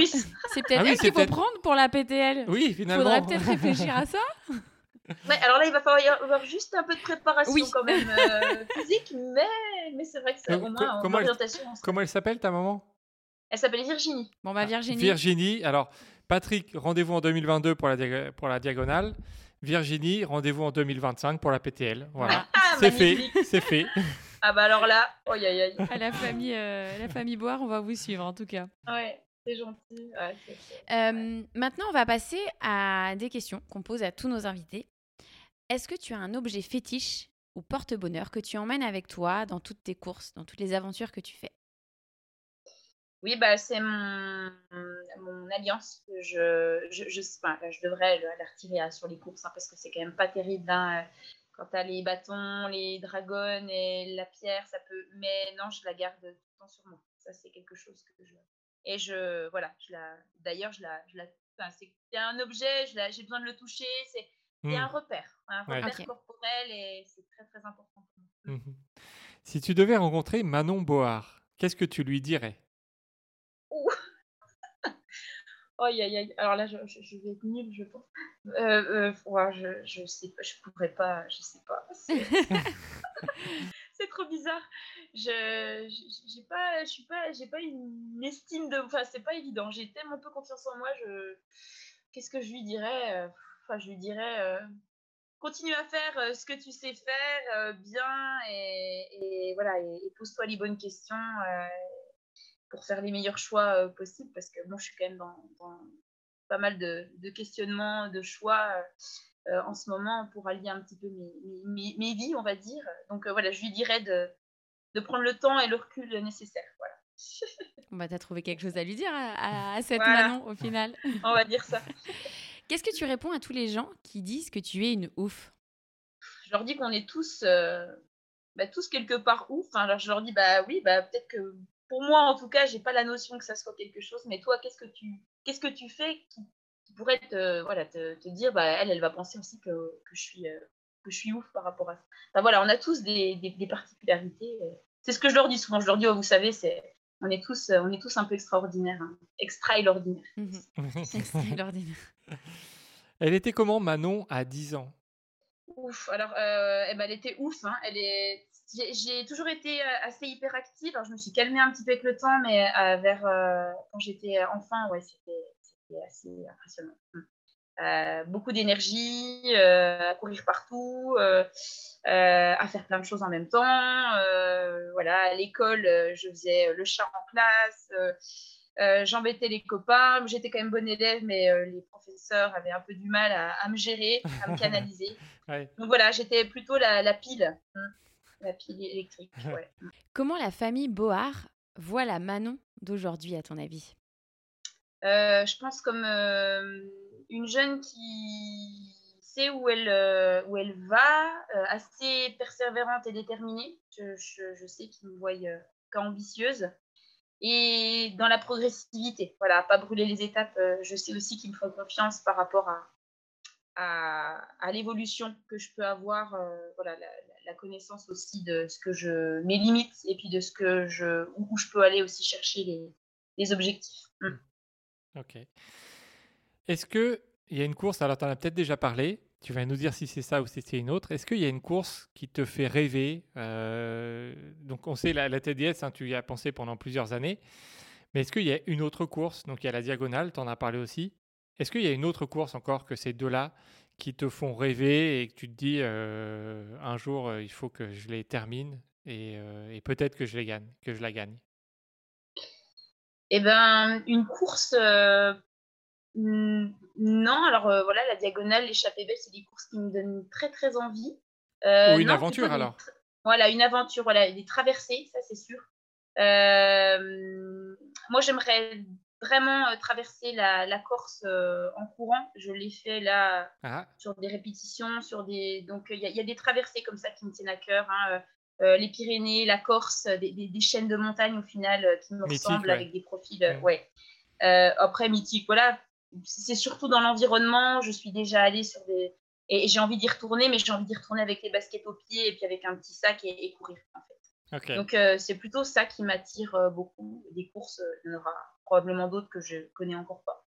C'est peut-être elle qu'il faut prendre pour la PTL. Oui, finalement. Faudrait peut-être réfléchir à ça. Ouais, alors là, il va falloir avoir juste un peu de préparation quand même physique, mais c'est vrai que c'est au moins en orientation. Comment elle s'appelle, ta maman ? Elle s'appelle Virginie. Bon, bah Virginie. Virginie, alors Patrick, rendez-vous en 2022 pour la Diagonale. Virginie, rendez-vous en 2025 pour la PTL. Voilà, c'est fait. Ah bah alors là, aïe aïe aïe. À la famille Bohard, on va vous suivre en tout cas. Ouais. C'est gentil. Ouais, maintenant, on va passer à des questions qu'on pose à tous nos invités. Est-ce que tu as un objet fétiche ou porte-bonheur que tu emmènes avec toi dans toutes tes courses, dans toutes les aventures que tu fais ? Oui, bah, c'est mon alliance. Je devrais la retirer sur les courses, hein, parce que c'est quand même pas terrible. Hein. Quand tu as les bâtons, les dragons et la pierre, ça peut... Mais non, je la garde tout le temps sur moi. Ça, c'est quelque chose que je... Et c'est un objet, j'ai besoin de le toucher, c'est un repère corporel et c'est très très important pour moi. Mmh. Si tu devais rencontrer Manon Bohard, qu'est-ce que tu lui dirais ? Aïe. Alors là, je vais être nulle, je pense. Je sais pas, je pourrais pas, je sais pas. C'est trop bizarre. J'ai pas une estime de... Enfin, c'est pas évident. J'ai tellement peu confiance en moi. Qu'est-ce que je lui dirais ? Enfin, je lui dirais... continue à faire ce que tu sais faire bien et voilà. Et pose-toi les bonnes questions pour faire les meilleurs choix possibles. Parce que moi, je suis quand même dans pas mal de questionnements, de choix... en ce moment, pour allier un petit peu mes vies, on va dire. Donc voilà, je lui dirais de prendre le temps et le recul nécessaire. Voilà. Bah, t'as trouvé quelque chose à lui dire à cette Manon, au final. On va dire ça. Qu'est-ce que tu réponds à tous les gens qui disent que tu es une ouf ? Je leur dis qu'on est tous quelque part ouf. Hein. Alors je leur dis, peut-être que pour moi, en tout cas, j'ai pas la notion que ça soit quelque chose. Mais toi, qu'est-ce que tu fais qui pourrait te dire, elle va penser aussi que je suis ouf par rapport à ça. Enfin, voilà, on a tous des particularités. C'est ce que je leur dis souvent. Je leur dis, vous savez, on est tous un peu extraordinaires. Hein. Extraordinaire. Extraordinaire. Elle était comment, Manon, à 10 ans ? Ouf. Alors, elle était ouf. Hein. J'ai toujours été assez hyperactive. Alors, je me suis calmée un petit peu avec le temps, mais quand j'étais enfant, ouais, c'était assez impressionnant. Beaucoup d'énergie, à courir partout, à faire plein de choses en même temps. Voilà, à l'école, je faisais le chat en classe, j'embêtais les copains. J'étais quand même bonne élève, mais les professeurs avaient un peu du mal à me gérer, à me canaliser. Ouais. Donc voilà, j'étais plutôt la pile électrique. Ouais. Comment la famille Bohard voit la Manon d'aujourd'hui, à ton avis ? Je pense comme une jeune qui sait où elle va, assez persévérante et déterminée. Je sais qu'ils me voient qu'ambitieuse et dans la progressivité. Voilà, pas brûler les étapes. Je sais aussi qu'ils me font confiance par rapport à l'évolution que je peux avoir. Voilà, la connaissance aussi de ce que mes limites et puis de ce que où je peux aller aussi chercher les objectifs. Ok. Est-ce qu'il y a une course, alors tu en as peut-être déjà parlé, Tu vas nous dire si c'est ça ou si c'est une autre. Est-ce qu'il y a une course qui te fait rêver ? Donc on sait la TDS, hein, tu y as pensé pendant plusieurs années. Mais est-ce qu'il y a une autre course ? Donc il y a la Diagonale, tu en as parlé aussi. Est-ce qu'il y a une autre course encore que ces deux-là qui te font rêver et que tu te dis un jour il faut que je les termine et peut-être que je la gagne ? Eh bien, une course... Non, alors voilà, la Diagonale, l'échappée belle, c'est des courses qui me donnent très très envie. Ou une aventure alors. Voilà, une aventure, voilà, des traversées, ça c'est sûr. Moi j'aimerais vraiment traverser la Corse en courant. Je l'ai fait là sur des répétitions, donc il y a des traversées comme ça qui me tiennent à cœur. Hein. Les Pyrénées, la Corse, des chaînes de montagne au final qui me ressemblent avec des profils. Ouais. Après mythique, voilà. C'est surtout dans l'environnement, je suis déjà allée sur des... Et j'ai envie d'y retourner, mais j'ai envie d'y retourner avec les baskets aux pieds et puis avec un petit sac et courir, en fait. Okay. Donc, c'est plutôt ça qui m'attire beaucoup. Des courses, il y en aura probablement d'autres que je ne connais encore pas.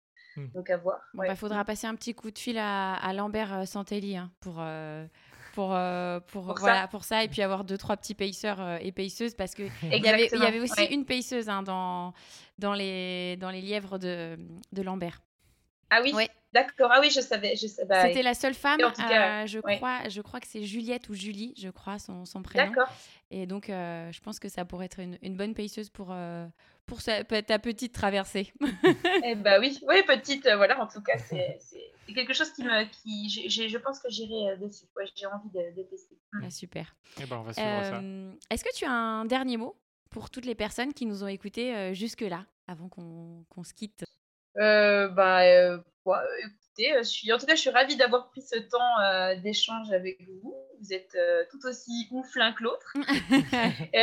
Donc, à voir. Il faudra passer un petit coup de fil à Lambert Santelli hein, pour ça et puis avoir 2-3 petits paceurs et paceuses parce que il y avait aussi une paceuse hein, dans les lièvres de Lambert. Ah oui, ouais. D'accord. Ah oui, je savais. Bah, c'était la seule femme, cas, je crois que c'est Juliette ou Julie, je crois, son prénom. D'accord. Et donc, je pense que ça pourrait être une bonne paceuse pour ta petite traversée. Eh bah oui, oui petite, voilà, en tout cas, c'est quelque chose je pense que j'irai dessus. Ouais, j'ai envie de tester. Ah, super. Eh ben, on va suivre ça. Est-ce que tu as un dernier mot pour toutes les personnes qui nous ont écoutés jusque-là, avant qu'on se quitte ? Écoutez, je suis ravie d'avoir pris ce temps d'échange avec vous. Vous êtes tout aussi ouf l'un que l'autre.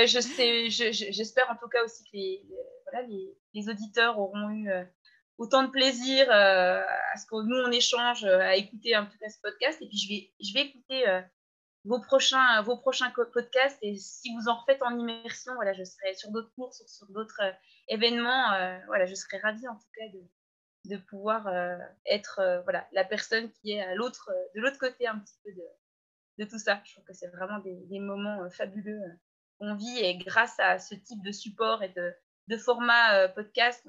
J'espère en tout cas aussi que les auditeurs auront eu autant de plaisir à ce que nous on échange, à écouter en tout cas ce podcast. Et puis je vais écouter vos prochains podcasts. Et si vous en faites en immersion, voilà, je serai sur d'autres courses ou sur d'autres événements. Voilà, je serai ravie en tout cas de pouvoir être la personne qui est à l'autre, de l'autre côté un petit peu de tout ça. Je trouve que c'est vraiment des moments fabuleux qu'on vit et grâce à ce type de support et de format podcast,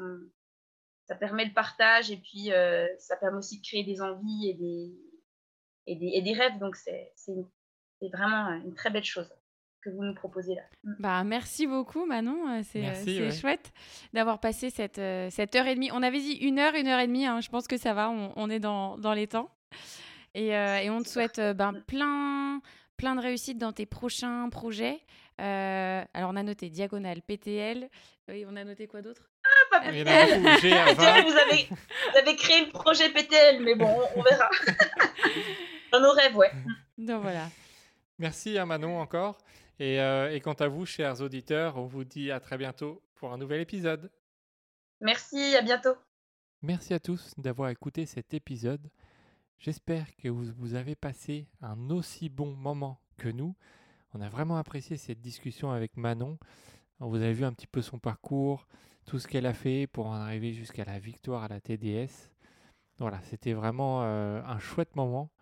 ça permet le partage et puis ça permet aussi de créer des envies et des rêves. Donc c'est vraiment une très belle chose que vous nous proposez là. Bah, merci beaucoup Manon, c'est chouette d'avoir passé cette heure et demie. On avait dit 1 heure, 1 heure et demie, hein. Je pense que ça va, on est dans les temps. Et on te souhaite plein de réussite dans tes prochains projets. Alors on a noté Diagonale, PTL, oui, on a noté quoi d'autre ? Ah, pas PTL. Vous avez créé le projet PTL, mais bon, on verra. Dans nos rêves, ouais. Donc voilà. Merci à Manon encore. Et quant à vous, chers auditeurs, on vous dit à très bientôt pour un nouvel épisode. Merci, à bientôt. Merci à tous d'avoir écouté cet épisode. J'espère que vous avez passé un aussi bon moment que nous. On a vraiment apprécié cette discussion avec Manon. Vous avez vu un petit peu son parcours, tout ce qu'elle a fait pour en arriver jusqu'à la victoire à la TDS. Voilà, c'était vraiment un chouette moment.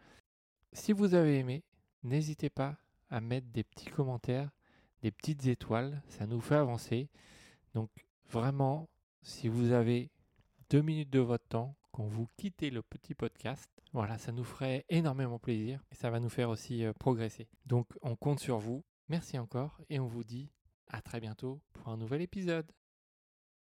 Si vous avez aimé, n'hésitez pas à mettre des petits commentaires, des petites étoiles, ça nous fait avancer. Donc vraiment, si vous avez 2 minutes de votre temps, quand vous quittez le petit podcast, voilà, ça nous ferait énormément plaisir et ça va nous faire aussi progresser. Donc on compte sur vous. Merci encore et on vous dit à très bientôt pour un nouvel épisode.